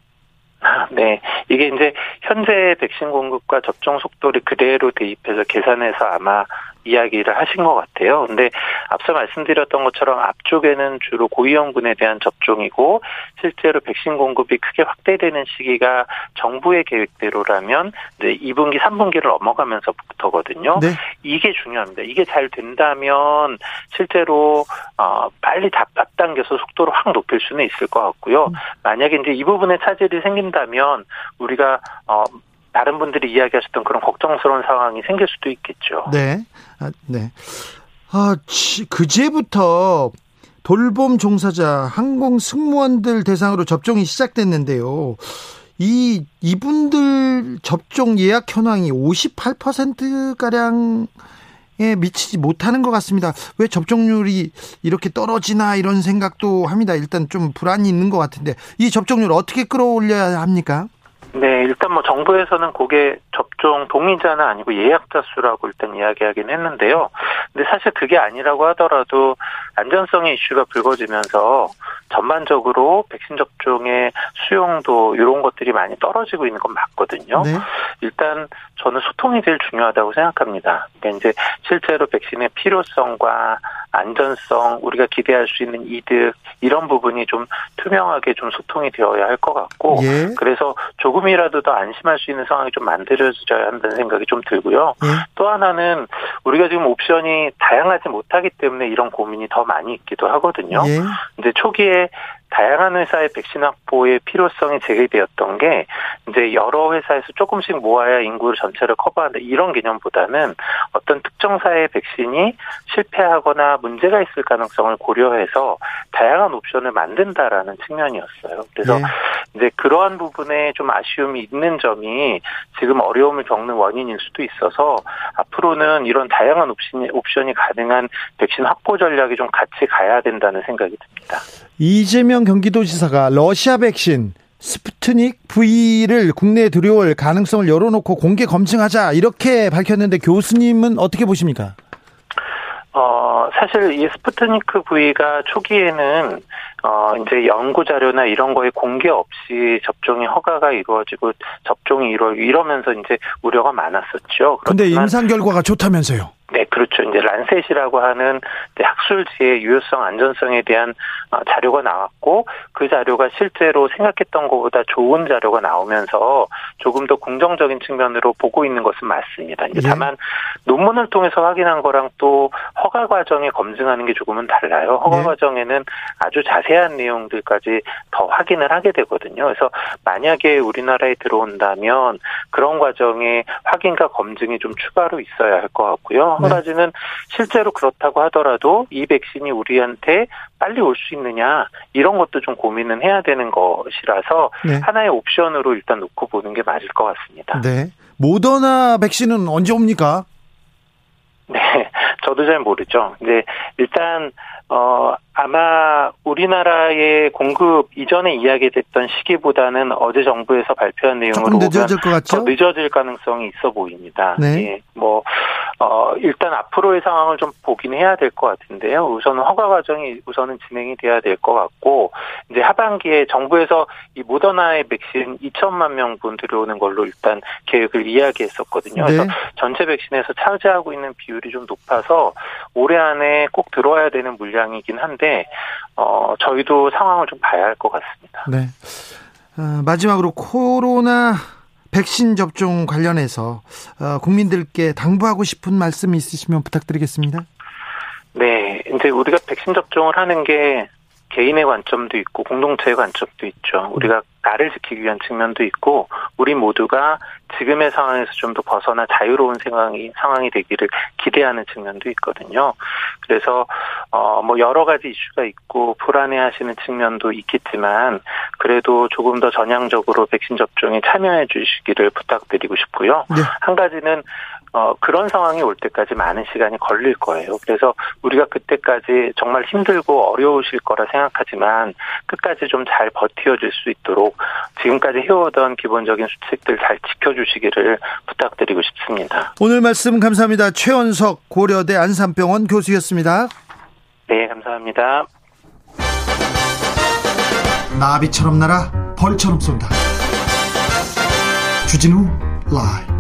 네. 이게 이제 현재 백신 공급과 접종 속도를 그대로 대입해서 계산해서 아마 이야기를 하신 것 같아요. 근데 앞서 말씀드렸던 것처럼 앞쪽에는 주로 고위험군에 대한 접종이고 실제로 백신 공급이 크게 확대되는 시기가 정부의 계획대로라면 이제 이분기, 삼분기를 넘어가면서부터거든요. 네. 이게 중요합니다. 이게 잘 된다면 실제로 어 빨리 앞당겨서 속도를 확 높일 수는 있을 것 같고요. 음. 만약에 이제 이 부분에 차질이 생긴다면 우리가 어 다른 분들이 이야기하셨던 그런 걱정스러운 상황이 생길 수도 있겠죠. 네, 아, 네. 아, 그제부터 돌봄 종사자, 항공 승무원들 대상으로 접종이 시작됐는데요. 이 이분들 접종 예약 현황이 오십팔 퍼센트 가량에 미치지 못하는 것 같습니다. 왜 접종률이 이렇게 떨어지나 이런 생각도 합니다. 일단 좀 불안이 있는 것 같은데 이 접종률 어떻게 끌어올려야 합니까? 네, 일단 뭐 정부에서는 그게 접종 동의자는 아니고 예약자 수라고 일단 이야기하긴 했는데요. 근데 사실 그게 아니라고 하더라도 안전성의 이슈가 불거지면서 전반적으로 백신 접종의 수용도 이런 것들이 많이 떨어지고 있는 건 맞거든요. 네. 일단 저는 소통이 제일 중요하다고 생각합니다. 그러니까 이제 실제로 백신의 필요성과 안전성, 우리가 기대할 수 있는 이득 이런 부분이 좀 투명하게 좀 소통이 되어야 할 것 같고 예. 그래서 조금이라도 더 안심할 수 있는 상황이 좀 만들어져야 한다는 생각이 좀 들고요. 예. 또 하나는 우리가 지금 옵션이 다양하지 못하기 때문에 이런 고민이 더 많이 있기도 하거든요. 예. 이제 초기에 다양한 회사의 백신 확보의 필요성이 제기되었던 게 이제 여러 회사에서 조금씩 모아야 인구를 전체를 커버한다 이런 개념보다는 어떤 특정사의 백신이 실패하거나 문제가 있을 가능성을 고려해서 다양한 옵션을 만든다라는 측면이었어요. 그래서 네. 이제 그러한 부분에 좀 아쉬움이 있는 점이 지금 어려움을 겪는 원인일 수도 있어서 앞으로는 이런 다양한 옵션이, 옵션이 가능한 백신 확보 전략이 좀 같이 가야 된다는 생각이 듭니다. 이재명 경기도지사가 러시아 백신 스푸트닉 V를 국내에 들여올 가능성을 열어놓고 공개 검증하자 이렇게 밝혔는데 교수님은 어떻게 보십니까? 어, 사실 이 스푸트닉 V가 초기에는 어, 이제 연구 자료나 이런 거에 공개 없이 접종이 허가가 이루어지고 접종이 이루어지고 이러면서 이제 우려가 많았었죠. 그런데 임상 결과가 좋다면서요? 네, 그렇죠. 이제 란셋이라고 하는 학술지의 유효성, 안전성에 대한 자료가 나왔고 그 자료가 실제로 생각했던 것보다 좋은 자료가 나오면서 조금 더 긍정적인 측면으로 보고 있는 것은 맞습니다. 이제 예. 다만 논문을 통해서 확인한 거랑 또 허가 과정에 검증하는 게 조금은 달라요. 허가 네. 과정에는 아주 자세한 내용들까지 더 확인을 하게 되거든요. 그래서 만약에 우리나라에 들어온다면 그런 과정에 확인과 검증이 좀 추가로 있어야 할 것 같고요. 한 가지는 실제로 그렇다고 하더라도 이 백신이 우리한테 빨리 올 수 있느냐 이런 것도 좀 고민은 해야 되는 것이라서 네. 하나의 옵션으로 일단 놓고 보는 게 맞을 것 같습니다. 네. 모더나 백신은 언제 옵니까? 네. 저도 잘 모르죠. 이제 일단 어 아마 우리나라의 공급 이전에 이야기됐던 시기보다는 어제 정부에서 발표한 내용으로 늦어질 것 같죠? 더 늦어질 가능성이 있어 보입니다. 네. 예, 뭐 어, 일단 앞으로의 상황을 좀 보긴 해야 될 것 같은데요. 우선 허가 과정이 우선은 진행이 돼야 될 것 같고 이제 하반기에 정부에서 이 모더나의 백신 이천만 명분 들어오는 걸로 일단 계획을 이야기했었거든요. 네. 그래서 전체 백신에서 차지하고 있는 비율이 좀 높아서 올해 안에 꼭 들어와야 되는 물량이긴 한데. 어, 저희도 상황을 좀 봐야 할 것 같습니다. 네. 어, 마지막으로 코로나 백신 접종 관련해서 어, 국민들께 당부하고 싶은 말씀이 있으시면 부탁드리겠습니다. 네. 이제 우리가 백신 접종을 하는 게 개인의 관점도 있고 공동체의 관점도 있죠. 우리가 나를 지키기 위한 측면도 있고 우리 모두가 지금의 상황에서 좀 더 벗어나 자유로운 상황이 상황이 되기를 기대하는 측면도 있거든요. 그래서 어 뭐 여러 가지 이슈가 있고 불안해하시는 측면도 있겠지만 그래도 조금 더 전향적으로 백신 접종에 참여해 주시기를 부탁드리고 싶고요. 네. 한 가지는 어 그런 상황이 올 때까지 많은 시간이 걸릴 거예요. 그래서 우리가 그때까지 정말 힘들고 어려우실 거라 생각하지만 끝까지 좀 잘 버텨줄 수 있도록 지금까지 해오던 기본적인 수칙들 잘 지켜주시기를 부탁드리고 싶습니다. 오늘 말씀 감사합니다. 최원석 고려대 안산병원 교수였습니다. 네, 감사합니다. 나비처럼 날아 벌처럼 쏜다. 주진우 라이브.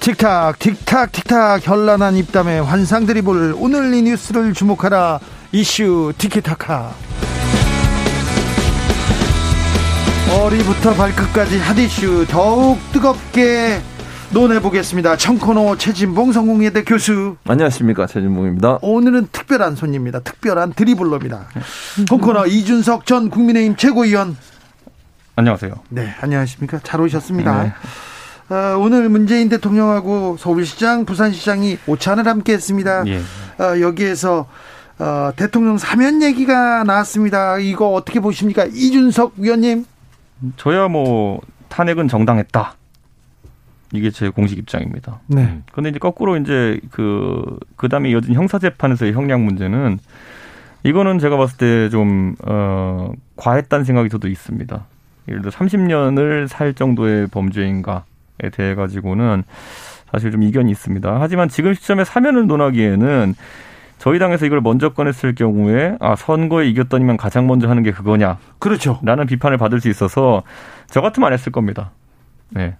틱탁 틱탁 틱탁 현란한 입담의 환상 드리블. 오늘 이 뉴스를 주목하라. 이슈 티키타카. 머리부터 발끝까지 핫이슈 더욱 뜨겁게 논해보겠습니다. 청코노 최진봉 성공회대 교수. 안녕하십니까, 최진봉입니다. 오늘은 특별한 손님입니다. 특별한 드리블러입니다. 청코노 이준석 전 국민의힘 최고위원. 안녕하세요. 네, 안녕하십니까. 잘 오셨습니다. 네. 어, 오늘 문재인 대통령하고 서울시장, 부산시장이 오찬을 함께했습니다. 예. 어, 여기에서 어, 대통령 사면 얘기가 나왔습니다. 이거 어떻게 보십니까, 이준석 위원님? 저야 뭐 탄핵은 정당했다. 이게 제 공식 입장입니다. 네. 그런데 이제 거꾸로 이제 그 그다음에 이어진 형사 재판에서의 형량 문제는 이거는 제가 봤을 때 좀 어, 과했다는 생각이 저도 있습니다. 예를 들어 삼십 년을 살 정도의 범죄인가? 에 대해 가지고는 사실 좀 이견이 있습니다. 하지만 지금 시점에 사면을 논하기에는 저희 당에서 이걸 먼저 꺼냈을 경우에 아 선거에 이겼더니만 가장 먼저 하는 게 그거냐, 그렇죠, 라는 비판을 받을 수 있어서 저 같으면 안 했을 겁니다. 네.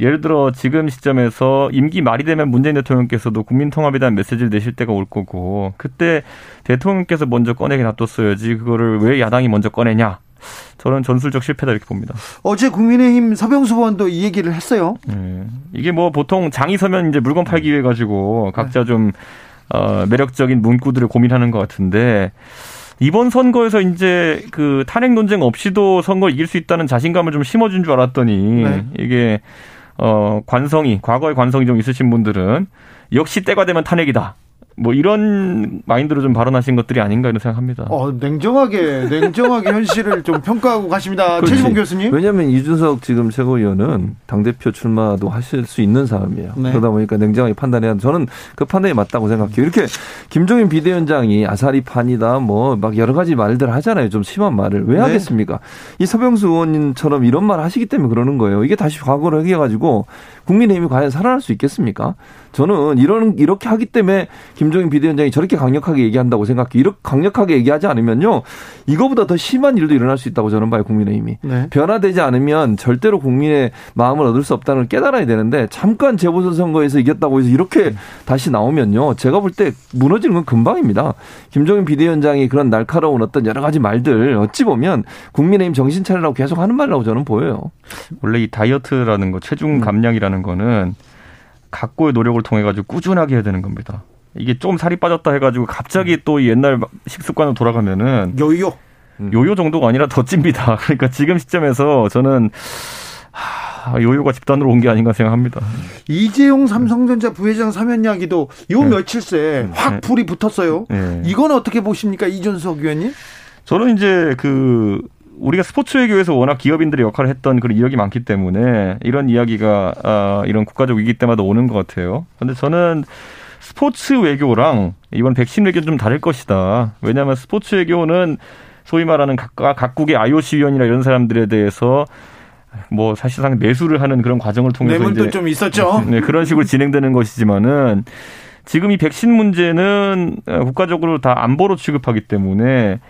예를 들어 지금 시점에서 임기 말이 되면 문재인 대통령께서도 국민통합에 대한 메시지를 내실 때가 올 거고 그때 대통령께서 먼저 꺼내게 놔뒀어야지 그거를 왜 야당이 먼저 꺼내냐 저는 전술적 실패다 이렇게 봅니다. 어제 국민의힘 서병수 의원도 이 얘기를 했어요. 네. 이게 뭐 보통 장이 서면 이제 물건 팔기 위해 가지고 각자 좀 어, 매력적인 문구들을 고민하는 것 같은데 이번 선거에서 이제 그 탄핵 논쟁 없이도 선거를 이길 수 있다는 자신감을 좀 심어준 줄 알았더니 네. 이게 어, 관성이 과거의 관성이 좀 있으신 분들은 역시 때가 되면 탄핵이다. 뭐 이런 마인드로 좀 발언하신 것들이 아닌가 이런 생각합니다. 어, 냉정하게 냉정하게 현실을 좀 평가하고 가십니다. 최진봉 교수님. 왜냐하면 이준석 지금 최고위원은 당대표 출마도 하실 수 있는 사람이에요. 네. 그러다 보니까 냉정하게 판단해야 저는 그 판단이 맞다고 생각해요. 이렇게 김종인 비대위원장이 아사리판이다 뭐 막 여러 가지 말들 하잖아요. 좀 심한 말을 왜 네. 하겠습니까? 이 서병수 의원님처럼 이런 말 하시기 때문에 그러는 거예요. 이게 다시 과거를 해가지고 국민의힘이 과연 살아날 수 있겠습니까? 저는 이런 이렇게 하기 때문에 김종인 비대위원장이 저렇게 강력하게 얘기한다고 생각해. 이렇게 강력하게 얘기하지 않으면요, 이거보다 더 심한 일도 일어날 수 있다고 저는 봐요. 국민의힘이 네. 변화되지 않으면 절대로 국민의 마음을 얻을 수 없다는 걸 깨달아야 되는데 잠깐 재보선 선거에서 이겼다고 해서 이렇게 네. 다시 나오면요, 제가 볼 때 무너지는 건 금방입니다. 김종인 비대위원장이 그런 날카로운 어떤 여러 가지 말들 어찌 보면 국민의힘 정신 차리라고 계속 하는 말이라고 저는 보여요. 원래 이 다이어트라는 거, 체중 감량이라는 거는 각고의 노력을 통해 가지고 꾸준하게 해야 되는 겁니다. 이게 조금 살이 빠졌다 해가지고 갑자기 또 옛날 식습관으로 돌아가면은 요요 요요 정도가 아니라 더 찝니다. 그러니까 지금 시점에서 저는 하, 요요가 집단으로 온 게 아닌가 생각합니다. 이재용 삼성전자 부회장 사면 이야기도 요 네. 며칠 새 확 불이 붙었어요. 네. 이건 어떻게 보십니까, 이준석 위원님? 저는 이제 그 우리가 스포츠 외교에서 워낙 기업인들의 역할을 했던 그런 이력이 많기 때문에 이런 이야기가 아, 이런 국가적 위기 때마다 오는 것 같아요. 그런데 저는 스포츠 외교랑 이번 백신 외교는 좀 다를 것이다. 왜냐하면 스포츠 외교는 소위 말하는 각각 각국의 아이오씨 위원이나 이런 사람들에 대해서 뭐 사실상 매수를 하는 그런 과정을 통해서 내문도 이제 좀 있었죠. 네, 그런 식으로 진행되는 것이지만은 지금 이 백신 문제는 국가적으로 다 안보로 취급하기 때문에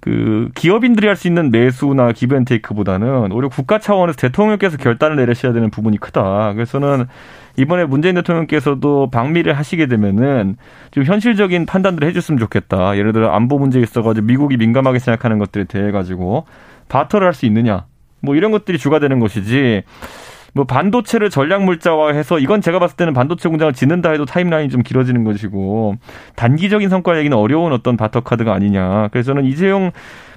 그 기업인들이 할 수 있는 매수나 기브앤테이크보다는 오히려 국가 차원에서 대통령께서 결단을 내리셔야 되는 부분이 크다. 그래서는 이번에 문재인 대통령께서도 방미를 하시게 되면은 좀 현실적인 판단들을 해줬으면 좋겠다. 예를 들어 안보 문제에 있어가지고 미국이 민감하게 생각하는 것들에 대해 가지고 바터를 할 수 있느냐, 뭐 이런 것들이 주가 되는 것이지. 뭐 반도체를 전략물자화해서 이건 제가 봤을 때는 반도체 공장을 짓는다 해도 타임라인이 좀 길어지는 것이고 단기적인 성과 얘기는 어려운 어떤 바터카드가 아니냐. 그래서 저는 이재용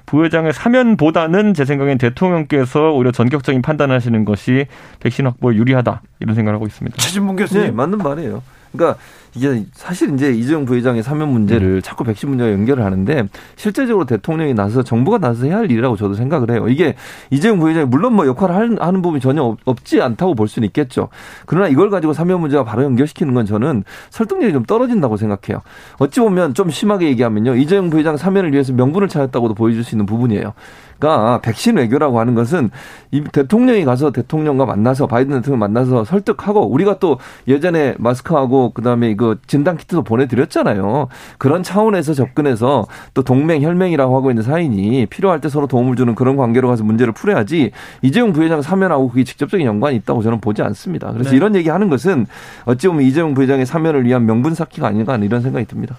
부회장의 사면보다는 제 생각엔 대통령께서 오히려 전격적인 판단하시는 것이 백신 확보에 유리하다 이런 생각을 하고 있습니다. 최진봉 교수님. 네, 맞는 말이에요. 그러니까 이게 사실 이제 이재용 부회장의 사면 문제를 자꾸 백신 문제와 연결을 하는데 실제적으로 대통령이 나서 정부가 나서 해야 할 일이라고 저도 생각을 해요. 이게 이재용 부회장이 물론 뭐 역할을 하는, 하는 부분이 전혀 없지 않다고 볼 수는 있겠죠. 그러나 이걸 가지고 사면 문제와 바로 연결시키는 건 저는 설득력이 좀 떨어진다고 생각해요. 어찌 보면 좀 심하게 얘기하면요, 이재용 부회장 사면을 위해서 명분을 찾았다고도 보여줄 수 있는 부분이에요. 그러니까 백신 외교라고 하는 것은 이 대통령이 가서 대통령과 만나서 바이든 대통령 만나서 설득하고 우리가 또 예전에 마스크하고 그다음에 그 진단키트도 보내드렸잖아요. 그런 차원에서 접근해서 또 동맹 혈맹이라고 하고 있는 사이니 필요할 때 서로 도움을 주는 그런 관계로 가서 문제를 풀어야지 이재용 부회장 사면하고 그게 직접적인 연관이 있다고 저는 보지 않습니다. 그래서 네. 이런 얘기하는 것은 어찌 보면 이재용 부회장의 사면을 위한 명분 쌓기가 아닌가 하는 이런 생각이 듭니다.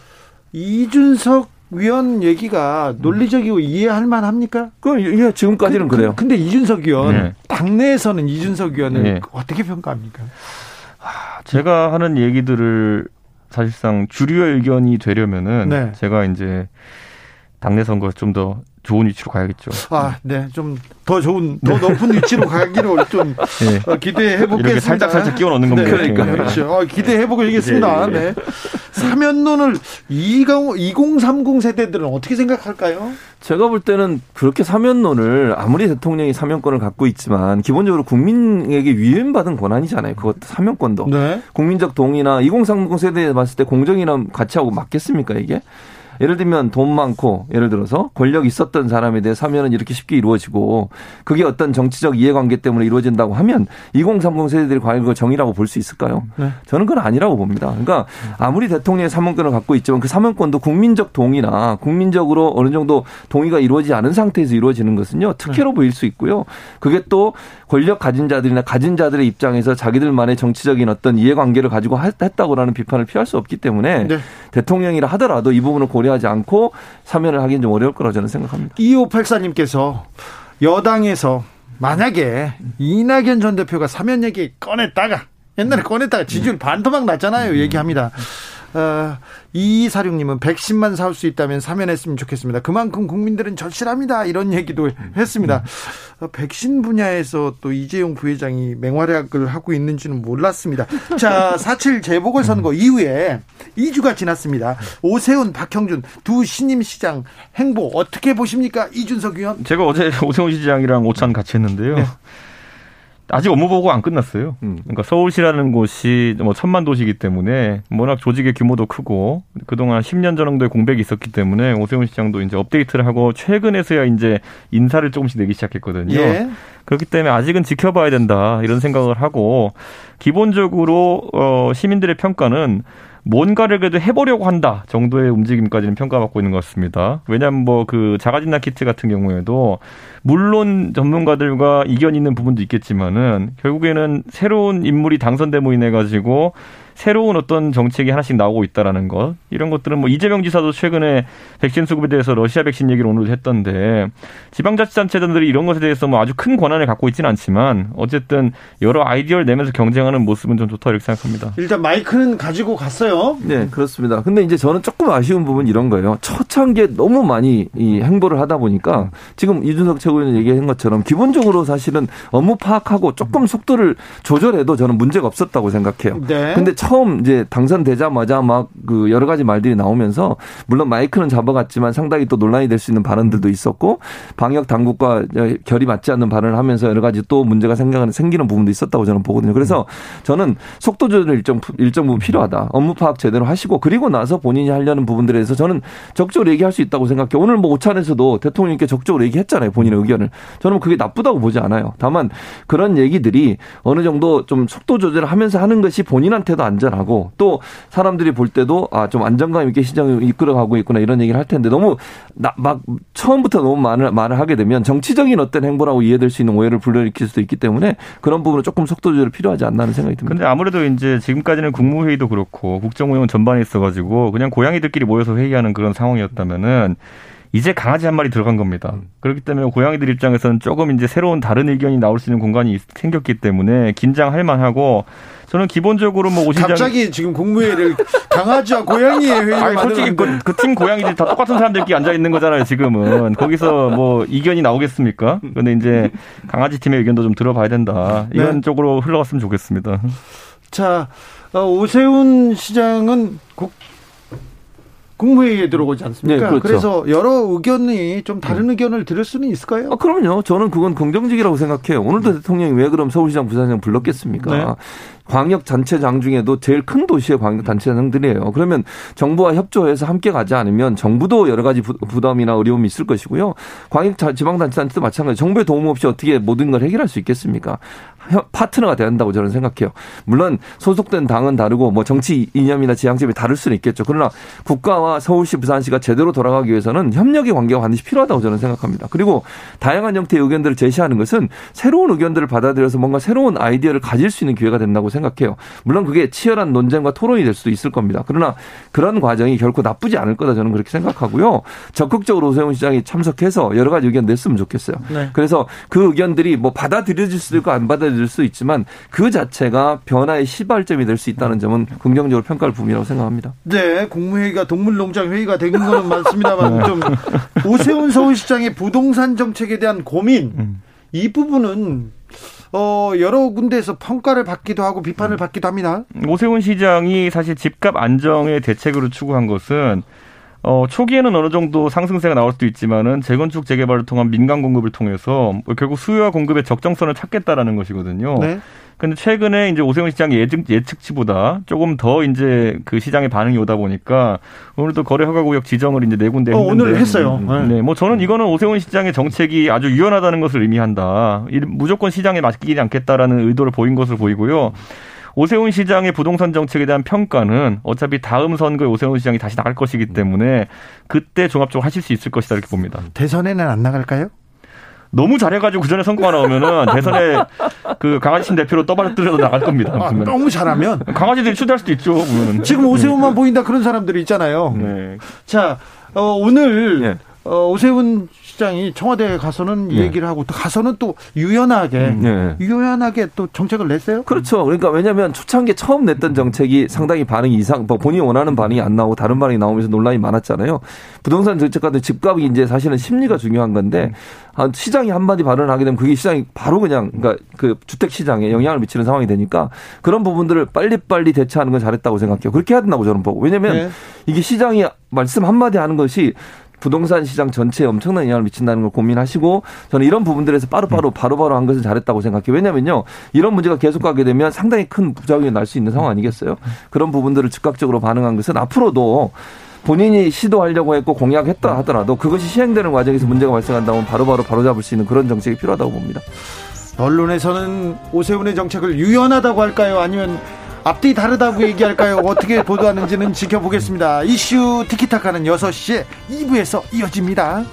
이준석 위원 얘기가 논리적이고 이해할 만합니까? 그 예, 지금까지는 그, 그래요. 근데 이준석 위원 네. 당내에서는 이준석 위원을 네. 어떻게 평가합니까? 제가 하는 얘기들을 사실상 주류의 의견이 되려면은 네. 제가 이제 당내 선거에서 좀 더 좋은 위치로 가야겠죠. 아, 네, 좀 더 좋은, 더 높은 위치로 가기로 좀 네. 기대해 보겠습니다. 이렇게 살짝 살짝 끼워 넣는 겁니다. 네, 그러니까 그렇죠. 아, 기대해 보겠습니다. 네. 네. 사면론을 이공삼공 세대들은 어떻게 생각할까요? 제가 볼 때는 그렇게 사면론을 아무리 대통령이 사면권을 갖고 있지만 기본적으로 국민에게 위임받은 권한이잖아요. 그것도 사면권도 네. 국민적 동의나 이공삼공 세대에 봤을 때 공정이랑 같이 하고 맞겠습니까 이게? 예를 들면 돈 많고 예를 들어서 권력 있었던 사람에 대해 사면은 이렇게 쉽게 이루어지고 그게 어떤 정치적 이해관계 때문에 이루어진다고 하면 이공삼공 세대들이 과연 그걸 정의라고 볼 수 있을까요? 네. 저는 그건 아니라고 봅니다. 그러니까 아무리 대통령의 사면권을 갖고 있지만 그 사면권도 국민적 동의나 국민적으로 어느 정도 동의가 이루어지지 않은 상태에서 이루어지는 것은요, 특혜로 보일 수 있고요. 그게 또 권력 가진 자들이나 가진 자들의 입장에서 자기들만의 정치적인 어떤 이해관계를 가지고 했다고라는 비판을 피할 수 없기 때문에 네. 대통령이라 하더라도 이 부분을 고려 고려하지 않고 사면을 하기는 좀 어려울 거라고 저는 생각합니다. 이오팔사님께서 여당에서 만약에 이낙연 전 대표가 사면 얘기 꺼냈다가 옛날에 꺼냈다가 지지율 반토막 났잖아요 얘기합니다. 어, 이이사육님은 백십만 사올 수 있다면 사면했으면 좋겠습니다. 그만큼 국민들은 절실합니다. 이런 얘기도 했습니다. 어, 백신 분야에서 또 이재용 부회장이 맹활약을 하고 있는지는 몰랐습니다. 자, 사칠 재보궐선거 이후에 이 주가 지났습니다. 오세훈, 박형준 두 신임 시장 행보 어떻게 보십니까? 이준석 의원. 제가 어제 오세훈 시장이랑 오찬 같이 했는데요. 네. 아직 업무 보고 안 끝났어요. 그러니까 서울시라는 곳이 뭐 천만 도시이기 때문에 워낙 조직의 규모도 크고 그동안 십 년 정도의 공백이 있었기 때문에 오세훈 시장도 이제 업데이트를 하고 최근에서야 이제 인사를 조금씩 내기 시작했거든요. 예. 그렇기 때문에 아직은 지켜봐야 된다 이런 생각을 하고 기본적으로 어 시민들의 평가는 뭔가를 그래도 해보려고 한다 정도의 움직임까지는 평가받고 있는 것 같습니다. 왜냐하면 뭐 그 자가진단 키트 같은 경우에도 물론 전문가들과 이견 있는 부분도 있겠지만은 결국에는 새로운 인물이 당선됨으로 인해 가지고 새로운 어떤 정책이 하나씩 나오고 있다라는 것 이런 것들은 뭐 이재명 지사도 최근에 백신 수급에 대해서 러시아 백신 얘기를 오늘도 했던데 지방자치단체들이 이런 것에 대해서 뭐 아주 큰 권한을 갖고 있지는 않지만 어쨌든 여러 아이디어를 내면서 경쟁하는 모습은 좀 좋다 이렇게 생각합니다. 일단 마이크는 가지고 갔어요. 네, 그렇습니다. 근데 이제 저는 조금 아쉬운 부분 이런 거예요. 초창기에 너무 많이 이 행보를 하다 보니까 지금 이준석 최고위원 얘기한 것처럼 기본적으로 사실은 업무 파악하고 조금 속도를 조절해도 저는 문제가 없었다고 생각해요. 네. 근데 처음 이제 당선되자마자 막 그 여러 가지 말들이 나오면서 물론 마이크는 잡아갔지만 상당히 또 논란이 될 수 있는 발언들도 있었고 방역 당국과 결이 맞지 않는 발언을 하면서 여러 가지 또 문제가 생기는 생기는 부분도 있었다고 저는 보거든요. 그래서 저는 속도 조절 일정 일정 부분 필요하다. 업무 파악 제대로 하시고 그리고 나서 본인이 하려는 부분들에 대해서 저는 적극적으로 얘기할 수 있다고 생각해. 오늘 뭐 오찬에서도 대통령님께 적극적으로 얘기했잖아요. 본인의 의견을. 저는 그게 나쁘다고 보지 않아요. 다만 그런 얘기들이 어느 정도 좀 속도 조절을 하면서 하는 것이 본인한테도 안전하고 또 사람들이 볼 때도 아, 좀 안정감 있게 시장을 이끌어가고 있구나 이런 얘기를 할 텐데 너무 나, 막 처음부터 너무 말을, 말을 하게 되면 정치적인 어떤 행보라고 이해될 수 있는 오해를 불러일으킬 수도 있기 때문에 그런 부분은 조금 속도 조절이 필요하지 않나 하는 생각이 듭니다. 근데 아무래도 이제 지금까지는 국무회의도 그렇고 국정운영 전반에 있어가지고 그냥 고양이들끼리 모여서 회의하는 그런 상황이었다면은 이제 강아지 한 마리 들어간 겁니다. 그렇기 때문에 고양이들 입장에서는 조금 이제 새로운 다른 의견이 나올 수 있는 공간이 생겼기 때문에 긴장할 만하고 저는 기본적으로 뭐 오신장 갑자기 지금 국무회의를 강아지와 고양이의 회의를 아니, 솔직히 그, 그 팀 고양이들이 다 똑같은 사람들끼리 앉아 있는 거잖아요. 지금은 거기서 뭐 이견이 나오겠습니까? 그런데 이제 강아지 팀의 의견도 좀 들어봐야 된다. 이런 네. 쪽으로 흘러갔으면 좋겠습니다. 자, 오세훈 시장은 국. 국무회의에 들어오지 않습니까? 네, 그렇죠. 그래서 여러 의견이 좀 다른 의견을 들을 수는 있을까요? 아, 그럼요. 저는 그건 긍정적이라고 생각해요. 오늘도 대통령이 왜 그럼 서울시장, 부산시장 불렀겠습니까? 네. 광역단체장 중에도 제일 큰 도시의 광역단체장들이에요. 그러면 정부와 협조해서 함께 가지 않으면 정부도 여러 가지 부담이나 어려움이 있을 것이고요. 광역지방단체단체도 마찬가지. 정부의 도움 없이 어떻게 모든 걸 해결할 수 있겠습니까? 파트너가 돼야 한다고 저는 생각해요. 물론 소속된 당은 다르고 뭐 정치 이념이나 지향점이 다를 수는 있겠죠. 그러나 국가와 서울시, 부산시가 제대로 돌아가기 위해서는 협력의 관계가 반드시 필요하다고 저는 생각합니다. 그리고 다양한 형태의 의견들을 제시하는 것은 새로운 의견들을 받아들여서 뭔가 새로운 아이디어를 가질 수 있는 기회가 된다고 생각해요. 물론 그게 치열한 논쟁과 토론이 될 수도 있을 겁니다. 그러나 그런 과정이 결코 나쁘지 않을 거다 저는 그렇게 생각하고요. 적극적으로 오세훈 시장이 참석해서 여러 가지 의견 냈으면 좋겠어요. 네. 그래서 그 의견들이 뭐 받아들여질 수도 있고 안 받아들여질 수 있지만 그 자체가 변화의 시발점이 될 수 있다는 점은 긍정적으로 평가할 부분이라고 생각합니다. 네, 국무회의가 동물농장 회의가 된 건 맞습니다만 좀 오세훈 서울시장의 부동산 정책에 대한 고민 이 부분은 어, 여러 군데에서 평가를 받기도 하고 비판을 받기도 합니다. 오세훈 시장이 사실 집값 안정의 대책으로 추구한 것은 어, 초기에는 어느 정도 상승세가 나올 수도 있지만은 재건축 재개발을 통한 민간 공급을 통해서 결국 수요와 공급의 적정선을 찾겠다라는 것이거든요. 네. 근데 최근에 이제 오세훈 시장의 예측, 예측치보다 조금 더 이제 그 시장의 반응이 오다 보니까 오늘도 거래 허가구역 지정을 이제 네 군데 했는데 어, 오늘 했어요. 네. 네, 뭐 저는 이거는 오세훈 시장의 정책이 아주 유연하다는 것을 의미한다. 무조건 시장에 맡기지 않겠다라는 의도를 보인 것으로 보이고요. 오세훈 시장의 부동산 정책에 대한 평가는 어차피 다음 선거에 오세훈 시장이 다시 나갈 것이기 때문에 그때 종합적으로 하실 수 있을 것이다 이렇게 봅니다. 대선에는 안 나갈까요? 너무 잘해가지고 그 전에 선거가 나오면은 대선에 그 강아지팀 대표로 떠받들려서 나갈 겁니다. 아, 너무 잘하면 강아지들이 추대할 수도 있죠. 보면. 지금 오세훈만 네. 보인다 그런 사람들이 있잖아요. 네. 자 어, 오늘 네. 어, 오세훈 시장이 청와대에 가서는 네. 얘기를 하고 또 가서는 또 유연하게 네. 유연하게 또 정책을 냈어요. 그렇죠. 그러니까 왜냐하면 초창기에 처음 냈던 정책이 상당히 반응이 이상, 본인이 원하는 반응이 안 나오고 다른 반응이 나오면서 논란이 많았잖아요. 부동산 정책 같은 집값이 이제 사실은 심리가 중요한 건데 시장이 한마디 발언을 하게 되면 그게 시장이 바로 그냥 그러니까 그 주택 시장에 영향을 미치는 상황이 되니까 그런 부분들을 빨리빨리 대처하는 건 잘했다고 생각해요. 그렇게 해야 된다고 저는 보고. 왜냐하면 네. 이게 시장이 말씀 한마디 하는 것이 부동산 시장 전체에 엄청난 영향을 미친다는 걸 고민하시고 저는 이런 부분들에서 빠르빠르 바로바로 한 것은 잘했다고 생각해요. 왜냐면요. 이런 문제가 계속 가게 되면 상당히 큰 부작용이 날 수 있는 상황 아니겠어요? 그런 부분들을 즉각적으로 반응한 것은 앞으로도 본인이 시도하려고 했고 공약했다 하더라도 그것이 시행되는 과정에서 문제가 발생한다면 바로바로 바로잡을 수 있는 그런 정책이 필요하다고 봅니다. 언론에서는 오세훈의 정책을 유연하다고 할까요? 아니면 앞뒤 다르다고 얘기할까요? 어떻게 보도하는지는 지켜보겠습니다. 이슈 티키타카는 여섯 시에 이 부에서 이어집니다.